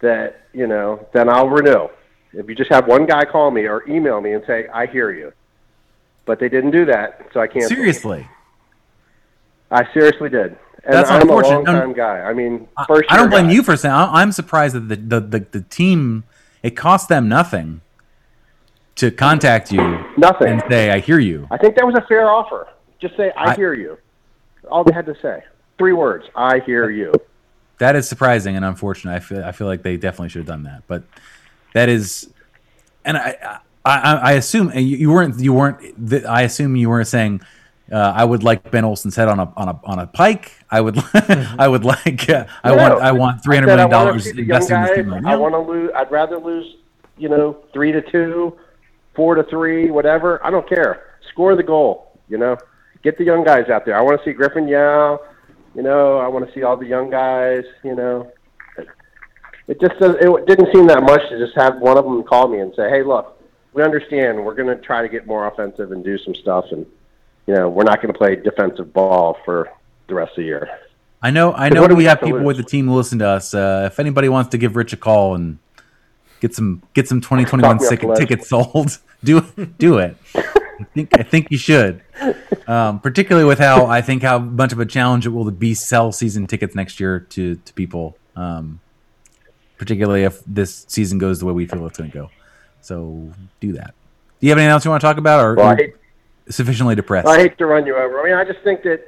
that, you know, then I'll renew. If you just have one guy call me or email me and say, I hear you. But they didn't do that, so I can't. Seriously? I seriously did. And that's I'm unfortunate. A long-time guy. I mean, first I don't blame you for saying. I'm surprised that the team, it cost them nothing to contact you and say, I hear you. I think that was a fair offer. Just say, I hear you. All they had to say. 3 words, I hear you. That is surprising and unfortunate. I feel like they definitely should have done that. But that is – and I assume you weren't. I assume you weren't saying I would like Ben Olsen's head on a pike. I want $300 million invested in this team right now. I'd rather lose, 3-2, 4-3, whatever. I don't care. Score the goal. Get the young guys out there. I want to see Griffin Yow. I want to see all the young guys. It didn't seem that much to just have one of them call me and say, hey, look. We understand we're going to try to get more offensive and do some stuff, and we're not going to play defensive ball for the rest of the year. I know we have people with the team who listen to us. If anybody wants to give Rich a call and get some 2021 tickets sold, do it. I think you should, particularly with how much of a challenge it will be sell season tickets next year to people, particularly if this season goes the way we feel it's going to go. So do that. Do you have anything else you want to talk about, or are you sufficiently depressed? Well, I hate to run you over. I mean, I just think that,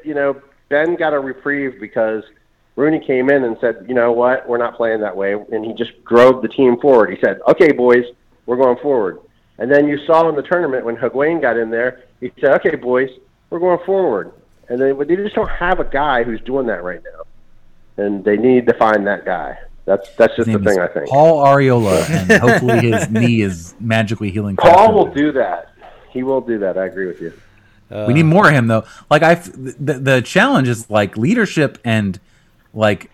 Ben got a reprieve because Rooney came in and said, you know what, we're not playing that way. And he just drove the team forward. He said, okay, boys, we're going forward. And then you saw in the tournament when Higuain got in there, he said, okay, boys, we're going forward. And they just don't have a guy who's doing that right now. And they need to find that guy. That's just the thing, I think. Paul Arriola, and hopefully his knee is magically healing. Paul will do that. He will do that. I agree with you. We need more of him, though. Like the challenge is like leadership and like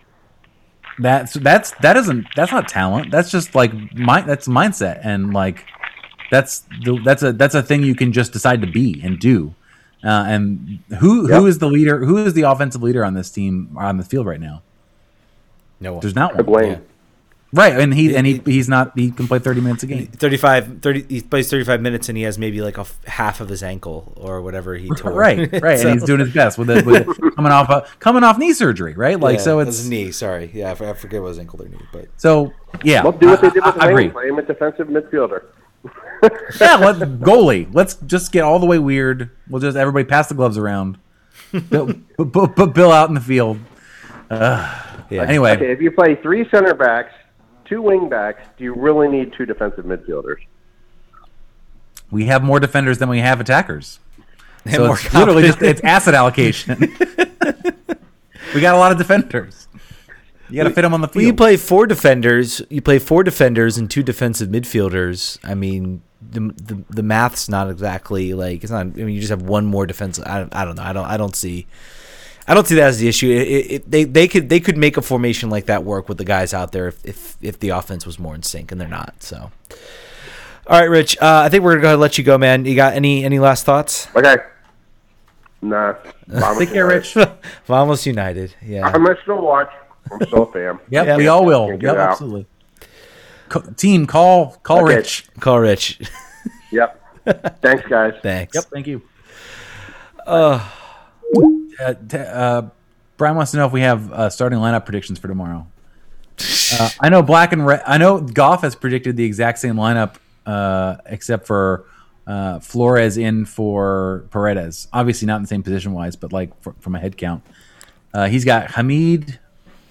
that's not talent. That's just like that's mindset, and like that's a thing you can just decide to be and do. And who is the leader? Who is the offensive leader on this team on the field right now? No one. There's not one. Yeah. Right, and he's not. He can play 30 minutes a game. 35. He plays 35 minutes, and he has maybe like half of his ankle or whatever he tore. Right. So. And he's doing his best with coming off knee surgery. Right, like so it's his knee. Sorry, yeah, I forget what his ankle or knee, but so yeah. Well, do what they did with Wayne. Play him a defensive midfielder. Goalie. Let's just get all the way weird. We'll just everybody pass the gloves around. Put Bill out in the field. Yeah. Anyway, okay, if you play 3 center backs, 2 wing backs, do you really need 2 defensive midfielders? We have more defenders than we have attackers. So it's literally it's asset allocation. We got a lot of defenders. You got to fit them on the field. You play 4 defenders. You play 4 defenders and 2 defensive midfielders. I mean, the math's not exactly like it's not. I mean, you just have one more defensive. I don't know. I don't see that as the issue. They could make a formation like that work with the guys out there if the offense was more in sync, and they're not. So, all right, Rich, I think we're going to let you go, man. You got any last thoughts? Okay. Nah. Take care, Rich. Vamos United. Yeah. I'm going to still watch. I'm still a fan. Yep, we all will. Yep, absolutely. Team, call okay. Rich. Call Rich. Yep. Thanks, guys. Thanks. Yep, thank you. Brian wants to know if we have starting lineup predictions for tomorrow. I know black and red. I know Goff has predicted the exact same lineup, except for Flores in for Paredes. Obviously not in the same position wise, but like from a head count, he's got Hamid,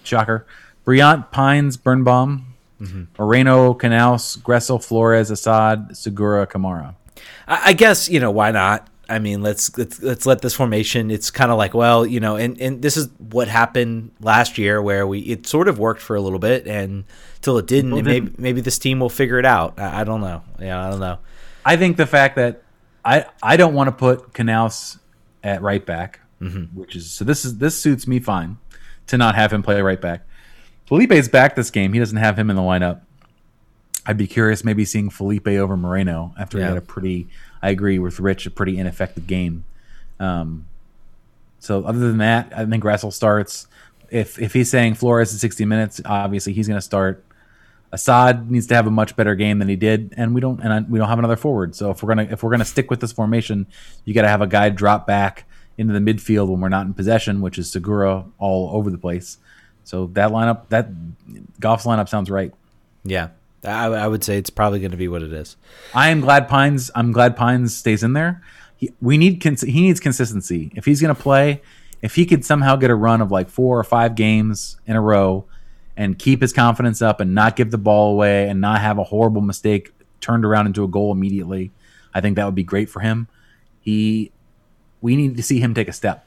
shocker, Briant, Pines, Birnbaum, Moreno, Canals, Gressel, Flores, Asad, Segura, Kamara. I guess why not. I mean, let's let this formation. It's kind of like, well, you know, and this is what happened last year where it sort of worked for a little bit and till it didn't. And maybe this team will figure it out. I don't know. Yeah, I don't know. I think the fact that I don't want to put Knaus at right back, mm-hmm. which is this suits me fine to not have him play right back. Felipe's back this game. He doesn't have him in the lineup. I'd be curious maybe seeing Felipe over Moreno after he had a pretty. I agree with Rich, a pretty ineffective game. So other than that, I think Gressel starts. If he's saying Flores in 60 minutes, obviously he's going to start. Asad needs to have a much better game than he did, and we don't have another forward. So if we're gonna stick with this formation, you got to have a guy drop back into the midfield when we're not in possession, which is Segura all over the place. So Goff's lineup sounds right. Yeah. I would say it's probably going to be what it is. I'm glad Pines stays in there. He needs consistency. If he's going to play, if he could somehow get a run of like 4 or 5 games in a row and keep his confidence up and not give the ball away and not have a horrible mistake turned around into a goal immediately, I think that would be great for him. We need to see him take a step,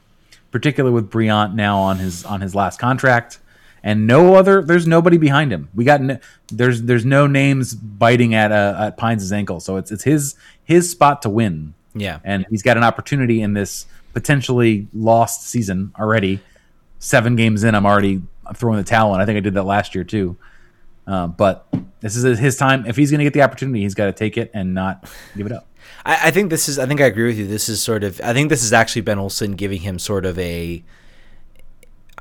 particularly with Briant now on his last contract. And there's nobody behind him. There's no names biting at Pines' ankle, so it's his spot to win. Yeah, and he's got an opportunity in this potentially lost season already. 7 games in, I'm throwing the towel in. I think I did that last year too. But this is his time. If he's going to get the opportunity, he's got to take it and not give it up. I think this is. I think I agree with you. This is sort of. I think this is actually Ben Olsen giving him sort of a.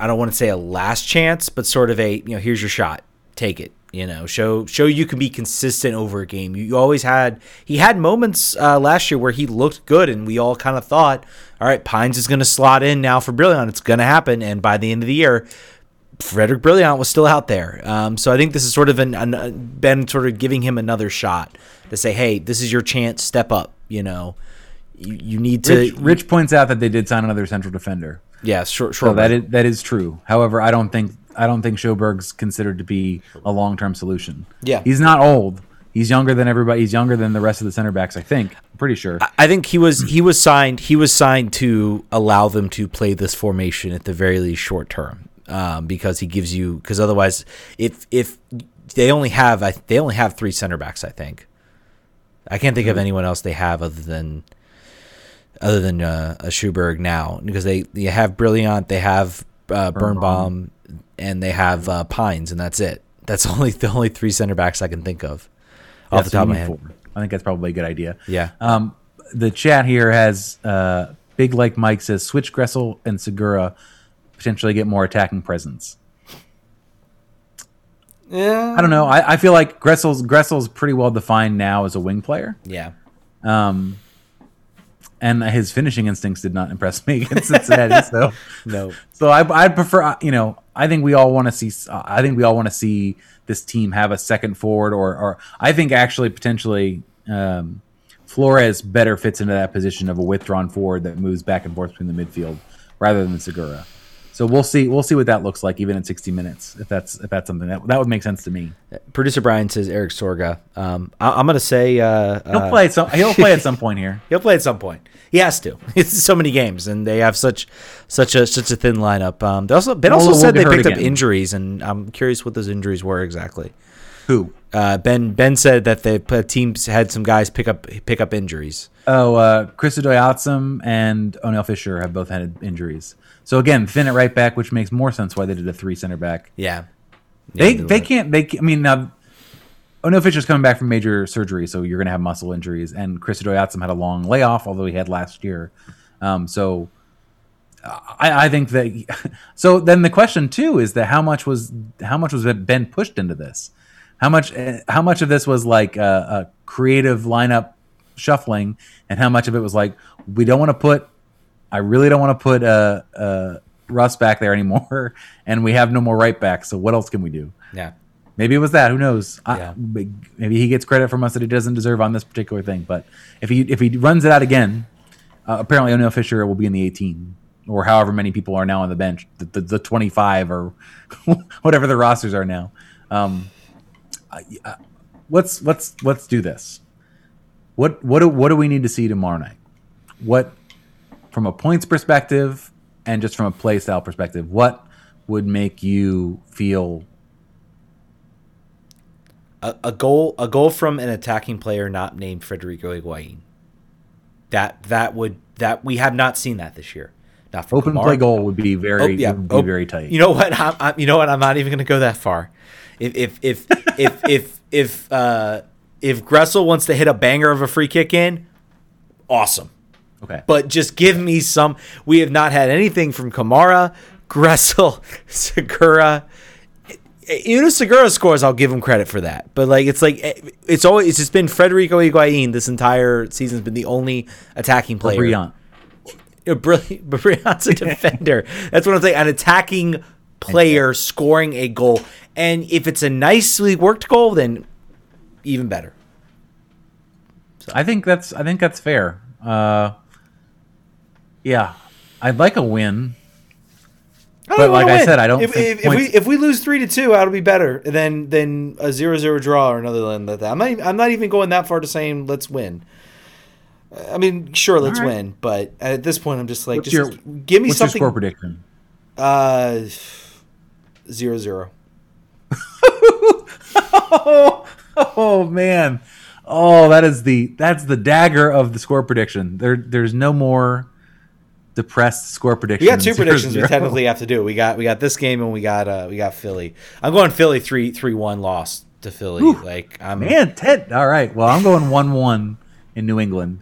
I don't want to say a last chance, but sort of a, you know, here's your shot, take it, you know, show you can be consistent over a game. You always had, he had moments last year where he looked good and we all kind of thought, all right, Pines is going to slot in now for Brilliant. It's going to happen. And by the end of the year, Frederick Brilliant was still out there. So I think this is sort of Ben sort of giving him another shot to say, hey, this is your chance, step up, you know, you need to. Rich points out that they did sign another central defender. Yeah, sure. So that is true. However, I don't think Sjöberg's considered to be a long-term solution. Yeah, he's not old. He's younger than everybody. He's younger than the rest of the center backs. I think. I'm pretty sure. I think he was signed. He was signed to allow them to play this formation at the very least short term, because he gives you. Because otherwise, if they only have 3 center backs, I think. I can't think of anyone else they have other than a Sjöberg now, because they have Brilliant, they have Birnbaum, and they have Pines, and that's it. That's the only 3 center backs I can think of off the top of my head. I think that's probably a good idea. Yeah. The chat here has Big Like Mike says switch Gressel and Segura, potentially get more attacking presence. Yeah. I don't know. I feel like Gressel's pretty well defined now as a wing player. Yeah. And his finishing instincts did not impress me against Cincinnati. So no. So I prefer, you know, I think we all want to see this team have a second forward, or I think actually potentially Flores better fits into that position of a withdrawn forward that moves back and forth between the midfield rather than Segura. So we'll see what that looks like even in 60 minutes, if that's something that would make sense to me. Producer Brian says Eric Sorga. I'm gonna say he'll play at some point here. He'll play at some point. He has to. It's so many games, and they have such a thin lineup. They also said they picked up injuries, and I'm curious what those injuries were exactly. Who? Ben said that the teams had some guys pick up injuries. Oh, Chris Udoyatsum and O'Neal Fisher have both had injuries. So again, thin at right back, which makes more sense why they did a 3 center back. Yeah, now O'Neal Fisher's coming back from major surgery, so you're going to have muscle injuries. And Chris Udoyatsum had a long layoff, although he had last year. So I think that. So then the question too is that how much was Ben pushed into this? How much of this was like a creative lineup shuffling, and how much of it was like I really don't want to put Russ back there anymore, and we have no more right back, so what else can we do? Yeah, maybe it was that. Who knows? Yeah. Maybe he gets credit from us that he doesn't deserve on this particular thing. But if he runs it out again, apparently O'Neal Fisher will be in the 18. Or however many people are now on the bench, the 25 or whatever the rosters are now. Let's do this. What do we need to see tomorrow night? what, from a points perspective and just from a play style perspective, what would make you feel a goal from an attacking player not named Federico Higuaín? That we have not seen that this year. Not from open Kamara. Play goal would be very very tight. You know what? I'm not even going to go that far. If Gressel wants to hit a banger of a free kick in, awesome. Okay. But just give me some. We have not had anything from Kamara, Gressel, Segura. Even if Segura scores, I'll give him credit for that. But it's just been Federico Higuaín this entire season. Has been the only attacking player. Brilliant, but Brian's a defender. That's what I'm saying. An attacking player scoring a goal. And if it's a nicely worked goal, then even better. So. I think that's fair. Yeah. I'd like a win. But like I said, I don't think if we lose 3-2, that'll be better than a 0-0 draw or another than that. I'm not even going that far to saying let's win. I mean, sure, let's win, but at this point, I'm just like, give me something. What's your score prediction? 0-0. oh man, that's the dagger of the score prediction. There's no more depressed score prediction. We got two predictions we technically have to do. We got this game and we got Philly. I'm going Philly 3-1 loss to Philly. Whew, all right. Well, I'm going 1-1 in New England.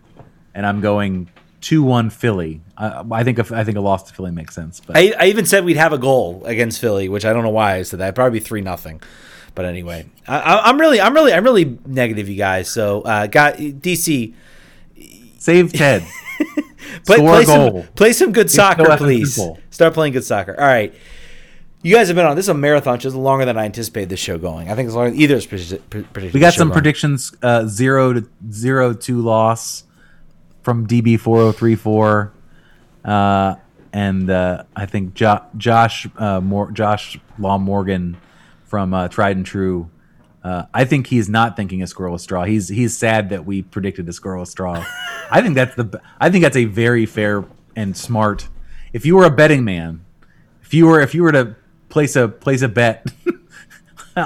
And I'm going 2-1 Philly. I think a loss to Philly makes sense. But I even said we'd have a goal against Philly, which I don't know why I said that. It'd probably be 3-0. But anyway, I'm really negative, you guys. So, DC, save Ted. Play some good soccer, please. Start playing good soccer. All right. You guys have been on. This is a marathon. Just longer than I anticipated this show going. I think it's longer than either of predictions. We got some predictions: 0-2 loss from DB4034, and I think Josh Law Morgan from Tried and True. I think he's not thinking a scoreless draw. He's sad that we predicted a scoreless draw. I think that's a very fair and smart. If you were a betting man, if you were to place a bet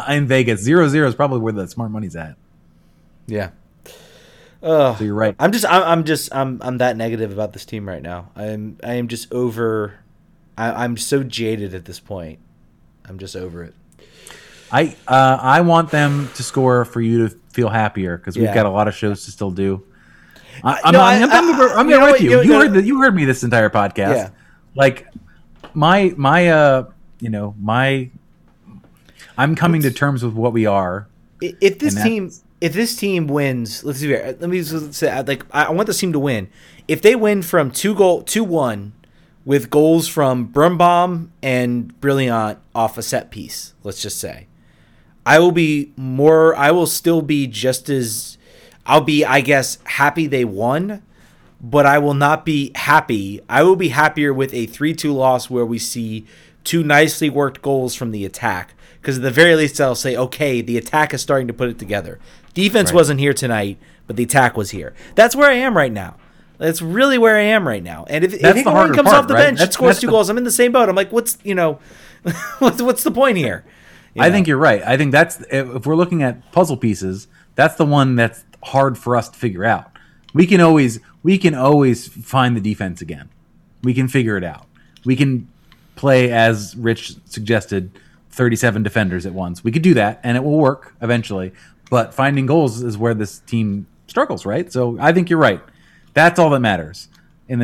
in Vegas, 0-0 is probably where the smart money's at. Yeah. So you're right. I'm that negative about this team right now. I am just over. I'm so jaded at this point. I'm just over it. I want them to score for you to feel happier because we've got a lot of shows to still do. I'm with you. You heard me this entire podcast. Yeah. Like I'm coming to terms with what we are. If this team wins, I want this team to win. If they win from 2-1 with goals from Birnbaum and Brilliant off a set piece, let's just say, I'll be happy they won, but I will not be happy. I will be happier with a 3-2 loss where we see two nicely worked goals from the attack. Because at the very least, I'll say, okay, the attack is starting to put it together. Defense wasn't here tonight, but the attack was here. That's where I am right now. That's really where I am right now. And if Higuaín comes off the bench, scores two goals, I'm in the same boat. I'm like, what's the point here? I think you're right. I think that's, if we're looking at puzzle pieces, that's the one that's hard for us to figure out. We can always find the defense again. We can figure it out. We can play, as Rich suggested, 37 defenders at once. We could do that, and it will work eventually. But finding goals is where this team struggles, right? So I think you're right. That's all that matters. In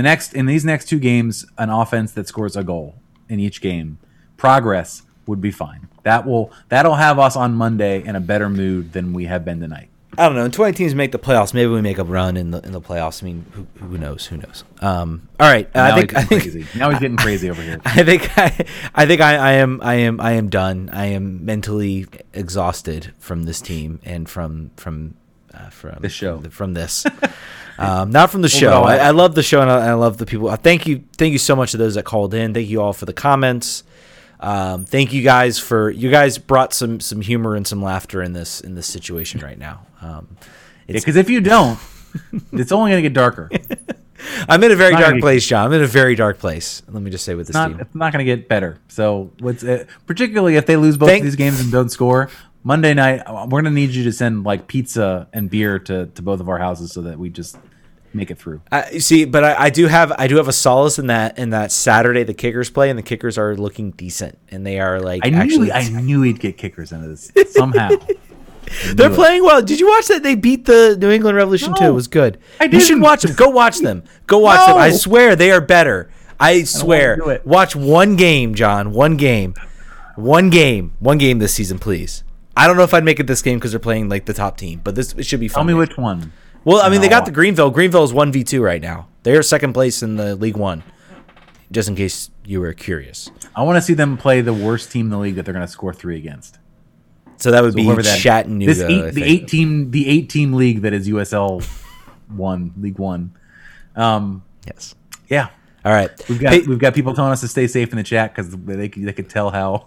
these next two games, an offense that scores a goal in each game, progress would be fine. That'll have us on Monday in a better mood than we have been tonight. I don't know. 20 teams make the playoffs. Maybe we make a run in the playoffs. I mean, who knows? Who knows? All right. Now he's getting crazy over here. I am done. I am mentally exhausted from this team and from the show. From this. Not from the show. I love the show and I love the people. Thank you so much to those that called in. Thank you all for the comments. Thank you guys you guys brought some humor and some laughter in this situation right now. Because if you don't, it's only going to get darker. I'm in a very dark place, John. I'm in a very dark place. Let me just say with this team, it's not going to get better. So what's it, particularly if they lose both of these games and don't score Monday night, we're going to need you to send like pizza and beer to both of our houses so that we just make it through. I do have a solace in that Saturday the Kickers play, and the Kickers are looking decent, and they are like I knew he'd get Kickers into this somehow. They're playing well. Did you watch that? They beat the New England Revolution too. It was good. You should watch them. Go watch them. Go watch them. I swear they are better. I swear. Watch one game, John. One game this season, please. I don't know if I'd make it this game because they're playing like the top team, but this should be fun. Tell me which one. Well, I mean, they got the Greenville. Greenville is 1v2 right now. They are second place in the League One, just in case you were curious. I want to see them play the worst team in the league that they're going to score 3 against. So that would be Chattanooga. The eight team league that is USL One, League One. Yes. Yeah. All right. We've got people telling us to stay safe in the chat because they could tell how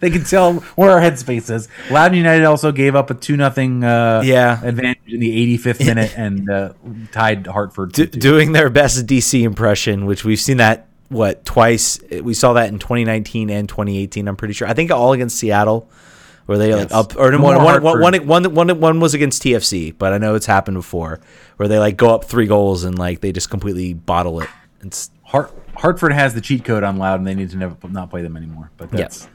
they can tell where our headspace is. Loudon United also gave up a 2-0 advantage in the 85th minute and tied Hartford. Doing their best DC impression, which we've seen that twice. We saw that in 2019 and 2018. I'm pretty sure. I think all against Seattle. Where they like up or one was against TFC, but I know it's happened before where they like go up 3 goals and like they just completely bottle it. It's Hartford has the cheat code on Loudon. They need to not play them anymore. But that's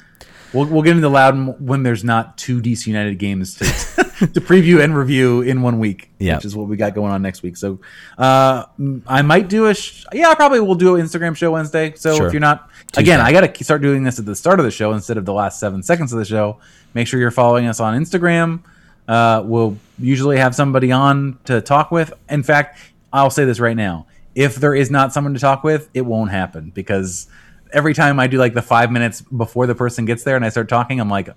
we'll get into Loudon when there's not 2 DC United games to preview and review in 1 week, which is what we got going on next week. So I might do I probably will do an Instagram show Wednesday. So if you're not, again, I got to start doing this at the start of the show instead of the last 7 seconds of the show. Make sure you're following us on Instagram. We'll usually have somebody on to talk with. In fact, I'll say this right now. If there is not someone to talk with, it won't happen because every time I do like the 5 minutes before the person gets there and I start talking, I'm like,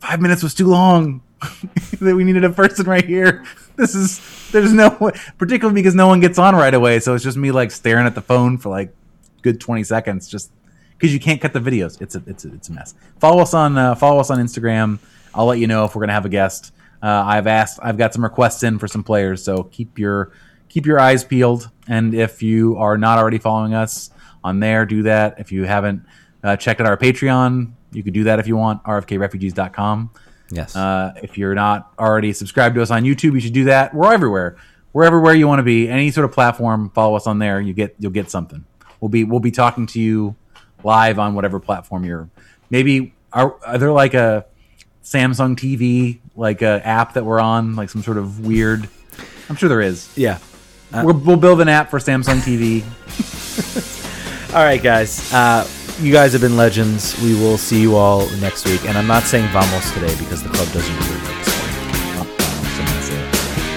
5 minutes was too long. We needed a person right here. There's no way, particularly because no one gets on right away. So it's just me like staring at the phone for like good 20 seconds just because you can't cut the videos. It's a mess. Follow us on Instagram. I'll let you know if we're going to have a guest. I've got some requests in for some players. So keep your eyes peeled. And if you are not already following us on there, do that. If you haven't checked out our Patreon, you can do that if you want, rfkrefugees.com. Yes. If you're not already subscribed to us on YouTube, you should do that. We're everywhere. We're everywhere you want to be. Any sort of platform, follow us on there. You'll get something. We'll be talking to you live on whatever platform you're. Maybe are there like a Samsung TV like a app that we're on, like some sort of weird? I'm sure there is. Yeah. We'll build an app for Samsung TV. All right, guys. You guys have been legends. We will see you all next week. And I'm not saying vamos today because the club doesn't do it this morning.